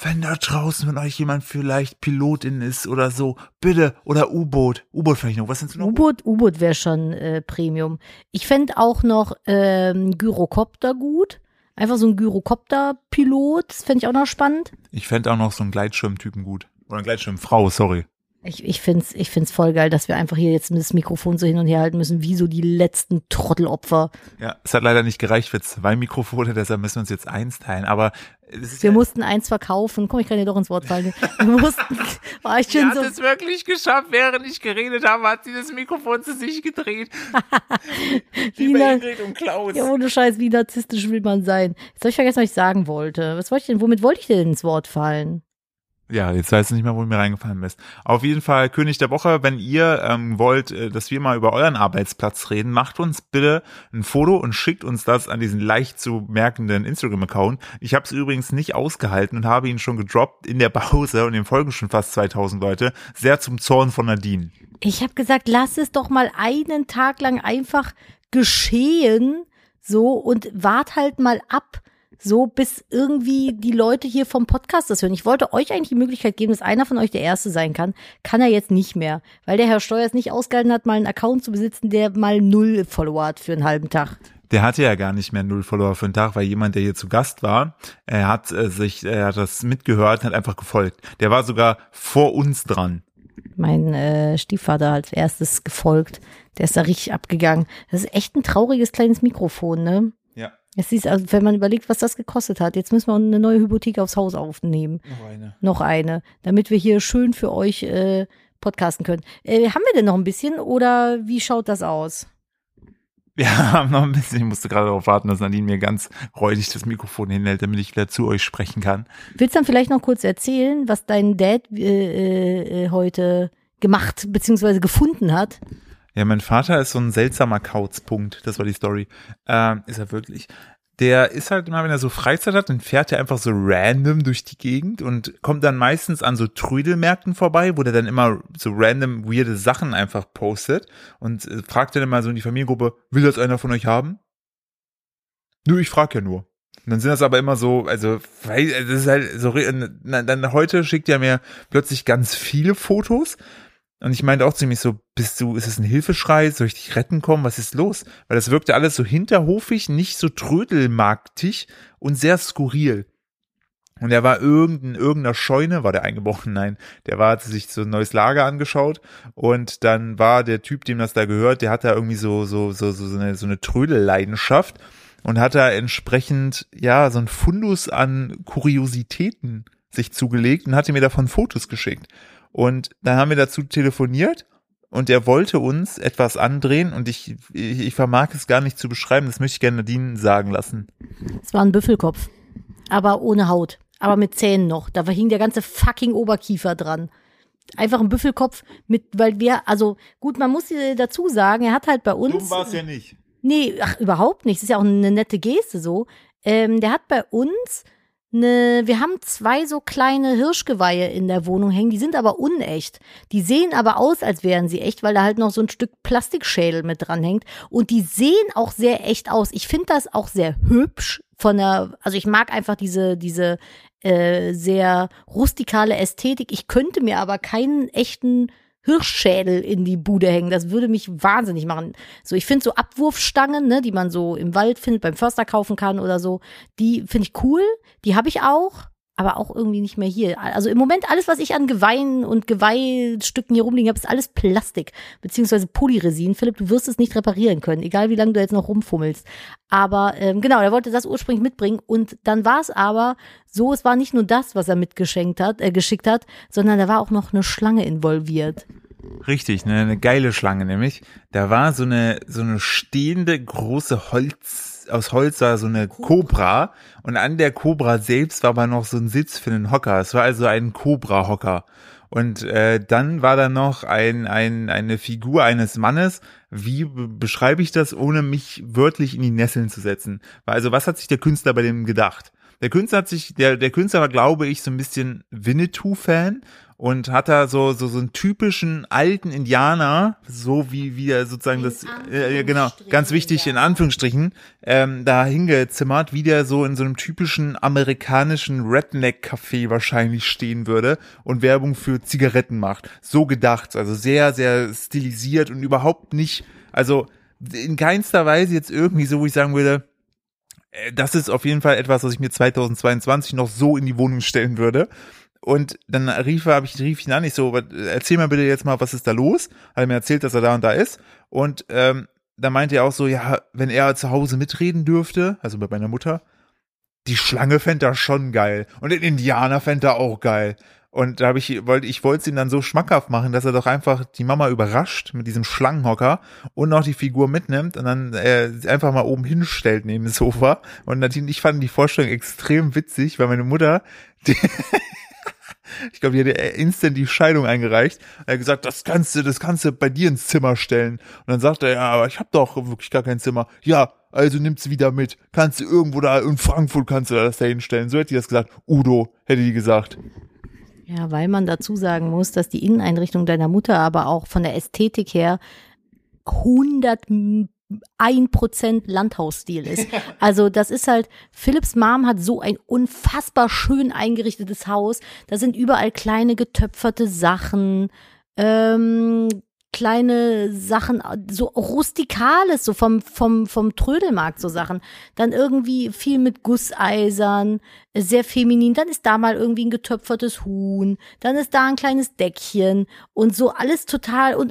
wenn da draußen mit euch jemand vielleicht Pilotin ist oder so, bitte, oder U-Boot. U-Boot vielleicht noch. Was sind noch? U-Boot wäre schon Premium. Ich fände auch noch Gyrocopter gut. Einfach so ein Gyrocopter-Pilot, das fände ich auch noch spannend. Ich fände auch noch so einen Gleitschirmtypen gut. Oder eine Gleitschirmfrau, sorry. Ich find's voll geil, dass wir einfach hier jetzt das Mikrofon so hin und her halten müssen, wie so die letzten Trottelopfer. Ja, es hat leider nicht gereicht für 2 Mikrofone, deshalb müssen wir uns jetzt eins teilen, aber es ist, wir mussten eins verkaufen. Komm, ich kann dir doch ins Wort fallen. Wir mussten, war ich schon so. Sie hat es wirklich geschafft, während ich geredet habe, hat sie das Mikrofon zu sich gedreht. Lieber Ingrid und Klaus. Ja, ohne Scheiß, wie narzisstisch will man sein. Jetzt habe ich vergessen, was ich sagen wollte. Was wollte ich denn, womit wollte ich denn ins Wort fallen? Ja, jetzt weiß ich nicht mehr, wo mir reingefallen ist. Auf jeden Fall König der Woche, wenn ihr wollt, dass wir mal über euren Arbeitsplatz reden, macht uns bitte ein Foto und schickt uns das an diesen leicht zu merkenden Instagram-Account. Ich habe es übrigens nicht ausgehalten und habe ihn schon gedroppt in der Pause und dem folgen schon fast 2000 Leute, sehr zum Zorn von Nadine. Ich habe gesagt, lass es doch mal einen Tag lang einfach geschehen, so, und wart halt mal ab. So, bis irgendwie die Leute hier vom Podcast das hören. Ich wollte euch eigentlich die Möglichkeit geben, dass einer von euch der Erste sein kann. Kann er jetzt nicht mehr, weil der Herr Steuers nicht ausgehalten hat, mal einen Account zu besitzen, der mal 0 Follower hat für einen halben Tag. Der hatte ja gar nicht mehr 0 Follower für einen Tag, weil jemand, der hier zu Gast war, er hat das mitgehört, hat einfach gefolgt. Der war sogar vor uns dran. Mein Stiefvater als erstes gefolgt. Der ist da richtig abgegangen. Das ist echt ein trauriges kleines Mikrofon, ne? Es ist, also wenn man überlegt, was das gekostet hat, jetzt müssen wir eine neue Hypothek aufs Haus aufnehmen. Noch eine, damit wir hier schön für euch podcasten können. Haben wir denn noch ein bisschen oder wie schaut das aus? Wir haben noch ein bisschen. Ich musste gerade darauf warten, dass Nadine mir ganz räudig das Mikrofon hinhält, damit ich wieder zu euch sprechen kann. Willst du dann vielleicht noch kurz erzählen, was dein Dad heute gemacht bzw. gefunden hat? Ja, mein Vater ist so ein seltsamer Kauzpunkt, das war die Story, ist er wirklich. Der ist halt immer, wenn er so Freizeit hat, dann fährt er einfach so random durch die Gegend und kommt dann meistens an so Trödelmärkten vorbei, wo der dann immer so random weirde Sachen einfach postet und fragt dann immer so in die Familiengruppe, will das einer von euch haben? Nö, ich frag ja nur. Und dann sind das aber immer so, also das ist halt so, dann heute schickt er mir plötzlich ganz viele Fotos. Und ich meinte auch ziemlich so, ist es ein Hilfeschrei? Soll ich dich retten kommen? Was ist los? Weil das wirkte alles so hinterhofig, nicht so trödelmarktig und sehr skurril. Und er war in irgendeiner Scheune, war der eingebrochen? Nein, hat sich so ein neues Lager angeschaut und dann war der Typ, dem das da gehört, der hat da irgendwie so eine Trödelleidenschaft und hat da entsprechend, ja, so ein Fundus an Kuriositäten sich zugelegt und hatte mir davon Fotos geschickt. Und dann haben wir dazu telefoniert und er wollte uns etwas andrehen und ich vermag es gar nicht zu beschreiben, das möchte ich gerne Nadine sagen lassen. Es war ein Büffelkopf, aber ohne Haut, aber mit Zähnen noch, da hing der ganze fucking Oberkiefer dran. Einfach ein Büffelkopf mit, weil wir, also gut, man muss dazu sagen, er hat halt bei uns. Dumm war es ja nicht. Nee, ach, überhaupt nicht, das ist ja auch eine nette Geste so. Der hat bei uns wir haben 2 so kleine Hirschgeweihe in der Wohnung hängen, die sind aber unecht. Die sehen aber aus, als wären sie echt, weil da halt noch so ein Stück Plastikschädel mit dran hängt. Und die sehen auch sehr echt aus. Ich finde das auch sehr hübsch also ich mag einfach diese sehr rustikale Ästhetik. Ich könnte mir aber keinen echten Hirschschädel in die Bude hängen. Das würde mich wahnsinnig machen. So, ich finde so Abwurfstangen, ne, die man so im Wald findet, beim Förster kaufen kann oder so, die finde ich cool. Die habe ich auch, aber auch irgendwie nicht mehr hier. Also im Moment alles, was ich an Geweihen und Geweihstücken hier rumliegen habe, ist alles Plastik, beziehungsweise Polyresin. Philipp, du wirst es nicht reparieren können, egal wie lange du jetzt noch rumfummelst. Aber genau, er wollte das ursprünglich mitbringen und dann war es aber so, es war nicht nur das, was er geschickt hat, sondern da war auch noch eine Schlange involviert. Richtig, ne, eine geile Schlange nämlich. Da war so eine stehende große aus Holz war so eine Kobra und an der Kobra selbst war aber noch so ein Sitz für einen Hocker. Es war also ein Kobra-Hocker. Und dann war da noch eine Figur eines Mannes. Wie beschreibe ich das, ohne mich wörtlich in die Nesseln zu setzen? Also was hat sich der Künstler bei dem gedacht? Der Künstler war, glaube ich, so ein bisschen Winnetou-Fan und hat da so einen typischen alten Indianer, so wie er sozusagen das, genau, ganz wichtig, in Anführungsstrichen, da hingezimmert, wie der so in so einem typischen amerikanischen Redneck-Café wahrscheinlich stehen würde und Werbung für Zigaretten macht. So gedacht, also sehr, sehr stilisiert und überhaupt nicht, also in keinster Weise jetzt irgendwie so, wo ich sagen würde, das ist auf jeden Fall etwas, was ich mir 2022 noch so in die Wohnung stellen würde. Und dann rief ich ihn an, ich so, erzähl mir bitte jetzt mal, was ist da los? Hat er mir erzählt, dass er da und da ist. Und dann meinte er auch so, ja, wenn er zu Hause mitreden dürfte, also bei meiner Mutter, die Schlange fänd er schon geil. Und den Indianer fänd er auch geil. Und da wollte es ihm dann so schmackhaft machen, dass er doch einfach die Mama überrascht mit diesem Schlangenhocker und noch die Figur mitnimmt und dann einfach mal oben hinstellt neben das Sofa. Und Nadine und ich fanden die Vorstellung extrem witzig, weil meine Mutter, ich glaube, die hat instant die Scheidung eingereicht. Er hat gesagt, das kannst du bei dir ins Zimmer stellen. Und dann sagt er, ja, aber ich habe doch wirklich gar kein Zimmer. Ja, also nimm's wieder mit. Kannst du irgendwo da in Frankfurt kannst du das da hinstellen. So hätte die das gesagt. Udo hätte die gesagt. Ja, weil man dazu sagen muss, dass die Inneneinrichtung deiner Mutter aber auch von der Ästhetik her 101% Landhausstil ist. Also das ist halt, Philipps Mom hat so ein unfassbar schön eingerichtetes Haus. Da sind überall kleine getöpferte Sachen, kleine Sachen, so Rustikales, so vom Trödelmarkt, so Sachen. Dann irgendwie viel mit Gusseisern, sehr feminin. Dann ist da mal irgendwie ein getöpfertes Huhn. Dann ist da ein kleines Deckchen und so alles total und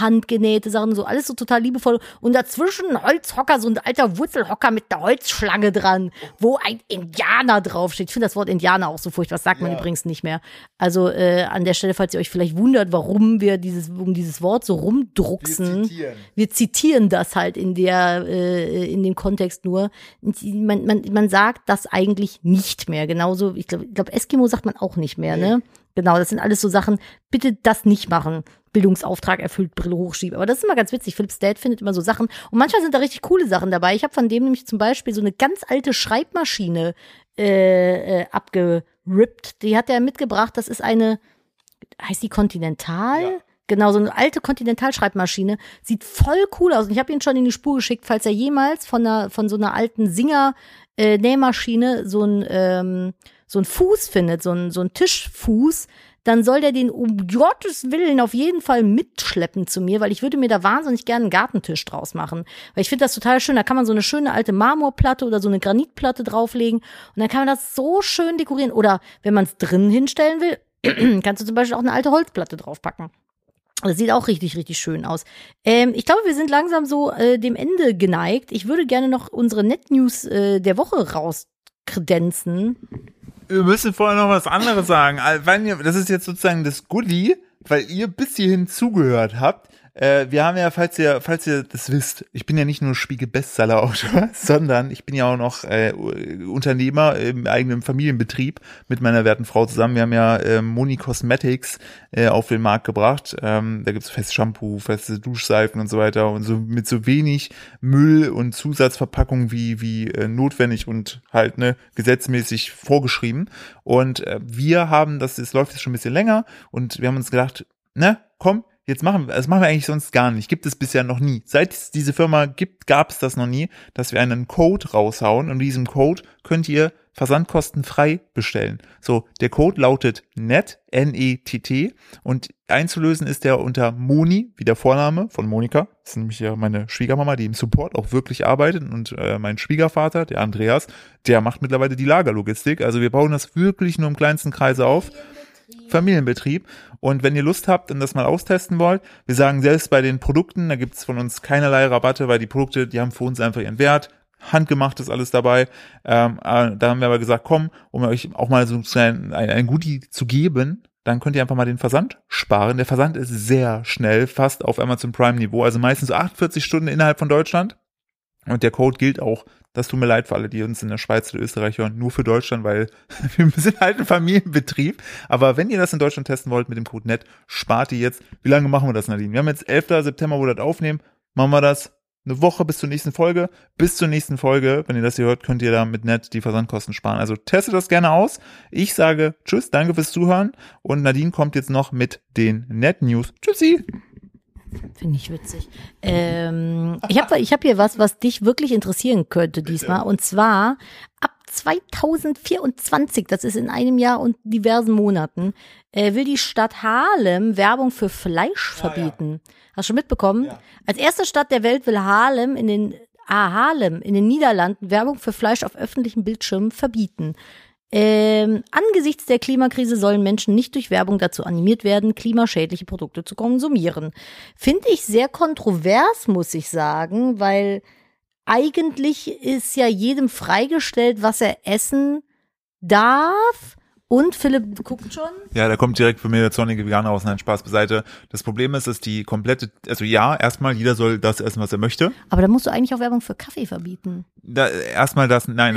handgenähte Sachen, so alles so total liebevoll. Und dazwischen ein Holzhocker, so ein alter Wurzelhocker mit der Holzschlange dran, wo ein Indianer draufsteht. Ich finde das Wort Indianer auch so furchtbar. Das sagt man übrigens nicht mehr. Also an der Stelle, falls ihr euch vielleicht wundert, warum wir um dieses Wort so rumdrucksen. Wir zitieren das halt in dem Kontext nur. Man sagt das eigentlich nicht mehr. Genauso, ich glaube, Eskimo sagt man auch nicht mehr, ne? Genau, das sind alles so Sachen, bitte das nicht machen. Bildungsauftrag erfüllt, Brille hochschieben. Aber das ist immer ganz witzig. Philipps Dad findet immer so Sachen. Und manchmal sind da richtig coole Sachen dabei. Ich habe von dem nämlich zum Beispiel so eine ganz alte Schreibmaschine abgerippt. Die hat er mitgebracht. Das ist eine, heißt die Continental? Ja. Genau, so eine alte Continental-Schreibmaschine. Sieht voll cool aus. Und ich habe ihn schon in die Spur geschickt, falls er jemals von so einer alten Singer-Nähmaschine so ein Fuß findet, so ein Tischfuß, dann soll der den um Gottes Willen auf jeden Fall mitschleppen zu mir, weil ich würde mir da wahnsinnig gerne einen Gartentisch draus machen. Weil ich finde das total schön. Da kann man so eine schöne alte Marmorplatte oder so eine Granitplatte drauflegen. Und dann kann man das so schön dekorieren. Oder wenn man es drinnen hinstellen will, kannst du zum Beispiel auch eine alte Holzplatte draufpacken. Das sieht auch richtig, richtig schön aus. Ich glaube, wir sind langsam so dem Ende geneigt. Ich würde gerne noch unsere Net-News der Woche rauskredenzen. Wir müssen vorher noch was anderes sagen. Das ist jetzt sozusagen das Goodie, weil ihr bis hierhin zugehört habt. Wir haben ja, falls ihr das wisst, ich bin ja nicht nur Spiegel-Bestseller-Autor, sondern ich bin ja auch noch Unternehmer im eigenen Familienbetrieb mit meiner werten Frau zusammen. Wir haben ja Moni Cosmetics auf den Markt gebracht. Da gibt's festes Shampoo, feste Duschseifen und so weiter und so mit so wenig Müll und Zusatzverpackung wie notwendig und halt gesetzmäßig vorgeschrieben. Und wir haben, das läuft jetzt schon ein bisschen länger und wir haben uns gedacht, komm, das machen wir eigentlich sonst gar nicht. Gibt es bisher noch nie. Seit es diese Firma gibt, gab es das noch nie, dass wir einen Code raushauen. Und mit diesem Code könnt ihr versandkostenfrei bestellen. So, der Code lautet NETT, N-E-T-T. Und einzulösen ist der unter Moni, wie der Vorname von Monika. Das ist nämlich ja meine Schwiegermama, die im Support auch wirklich arbeitet. Und mein Schwiegervater, der Andreas, der macht mittlerweile die Lagerlogistik. Also wir bauen das wirklich nur im kleinsten Kreise auf. Familienbetrieb. Und wenn ihr Lust habt und das mal austesten wollt, wir sagen selbst bei den Produkten, da gibt's von uns keinerlei Rabatte, weil die Produkte, die haben für uns einfach ihren Wert. Handgemacht ist alles dabei. Da haben wir aber gesagt, komm, um euch auch mal so ein Goodie zu geben, dann könnt ihr einfach mal den Versand sparen. Der Versand ist sehr schnell, fast auf Amazon Prime Niveau, also meistens 48 Stunden innerhalb von Deutschland. Und der Code gilt auch. Das tut mir leid für alle, die uns in der Schweiz oder Österreich hören, nur für Deutschland, weil wir sind halt ein Familienbetrieb. Aber wenn ihr das in Deutschland testen wollt mit dem Code NETT, spart ihr jetzt. Wie lange machen wir das, Nadine? Wir haben jetzt 11. September, wo wir das aufnehmen. Machen wir das eine Woche bis zur nächsten Folge. Bis zur nächsten Folge, wenn ihr das hier hört, könnt ihr da mit Nett die Versandkosten sparen. Also testet das gerne aus. Ich sage tschüss, danke fürs Zuhören und Nadine kommt jetzt noch mit den Nett-News. Tschüssi! Finde ich witzig. Ich hab hier was dich wirklich interessieren könnte diesmal. Und zwar ab 2024, das ist in einem Jahr und diversen Monaten, will die Stadt Haarlem Werbung für Fleisch verbieten. Ja. Hast du schon mitbekommen? Ja. Als erste Stadt der Welt will Haarlem in den Niederlanden Werbung für Fleisch auf öffentlichen Bildschirmen verbieten. Angesichts der Klimakrise sollen Menschen nicht durch Werbung dazu animiert werden, klimaschädliche Produkte zu konsumieren. Finde ich sehr kontrovers, muss ich sagen, weil eigentlich ist ja jedem freigestellt, was er essen darf. Und Philipp guckt schon? Ja, da kommt direkt von mir der zornige Veganer raus. Nein, Spaß beiseite. Das Problem ist, dass die komplette, also ja, erstmal jeder soll das essen, was er möchte. Aber da musst du eigentlich auch Werbung für Kaffee verbieten. Da, erstmal das, nein.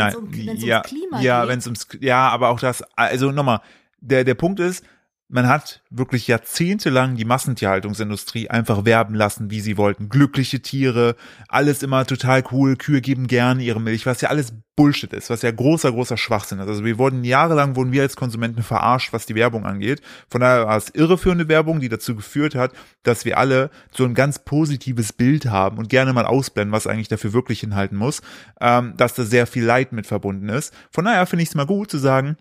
Aber auch das, also nochmal, der Punkt ist, man hat wirklich jahrzehntelang die Massentierhaltungsindustrie einfach werben lassen, wie sie wollten. Glückliche Tiere, alles immer total cool, Kühe geben gerne ihre Milch, was ja alles Bullshit ist, was ja großer Schwachsinn ist. Also jahrelang wurden wir als Konsumenten verarscht, was die Werbung angeht. Von daher war es irreführende Werbung, die dazu geführt hat, dass wir alle so ein ganz positives Bild haben und gerne mal ausblenden, was eigentlich dafür wirklich hinhalten muss, dass da sehr viel Leid mit verbunden ist. Von daher finde ich es mal gut zu sagen,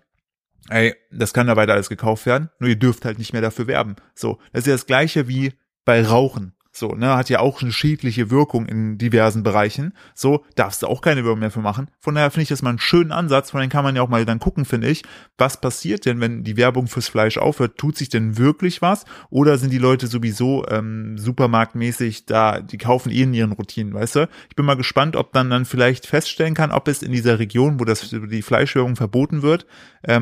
ey, das kann da weiter alles gekauft werden, nur ihr dürft halt nicht mehr dafür werben. So, das ist ja das Gleiche wie bei Rauchen. So, ne, hat ja auch eine schädliche Wirkung in diversen Bereichen. So, darfst du auch keine Werbung mehr für machen. Von daher finde ich das mal einen schönen Ansatz, von dem kann man ja auch mal dann gucken, finde ich, was passiert denn, wenn die Werbung fürs Fleisch aufhört? Tut sich denn wirklich was? Oder sind die Leute sowieso supermarktmäßig da, die kaufen eh in ihren Routinen, weißt du? Ich bin mal gespannt, ob dann vielleicht feststellen kann, ob es in dieser Region, wo die Fleischwerbung verboten wird,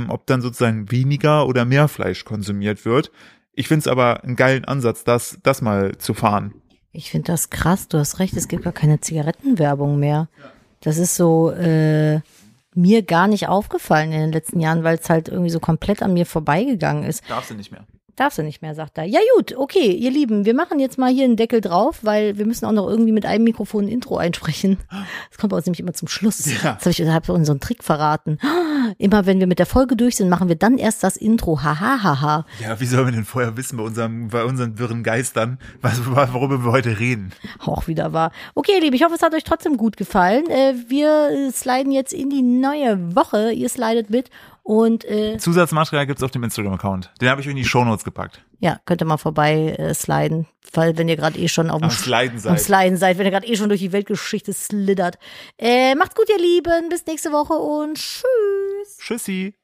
ob dann sozusagen weniger oder mehr Fleisch konsumiert wird. Ich finde es aber einen geilen Ansatz, das mal zu fahren. Ich finde das krass, du hast recht, es gibt gar keine Zigarettenwerbung mehr. Das ist so mir gar nicht aufgefallen in den letzten Jahren, weil es halt irgendwie so komplett an mir vorbeigegangen ist. Darfst du nicht mehr, sagt er. Ja gut, okay, ihr Lieben, wir machen jetzt mal hier einen Deckel drauf, weil wir müssen auch noch irgendwie mit einem Mikrofon ein Intro einsprechen. Das kommt bei uns nämlich immer zum Schluss. Ja. Das habe ich unseren Trick verraten. Immer wenn wir mit der Folge durch sind, machen wir dann erst das Intro. Hahaha. Ja, wie sollen wir denn vorher wissen bei unseren wirren Geistern, worüber wir heute reden? Auch wieder wahr. Okay, ihr Lieben, ich hoffe, es hat euch trotzdem gut gefallen. Wir sliden jetzt in die neue Woche. Ihr slidet mit. Und Zusatzmaterial gibt's auf dem Instagram-Account. Den habe ich in die Shownotes gepackt. Ja, könnt ihr mal vorbei sliden, weil wenn ihr gerade eh schon am Sliden seid, wenn ihr gerade eh schon durch die Weltgeschichte slittert. Macht's gut, ihr Lieben. Bis nächste Woche und tschüss. Tschüssi.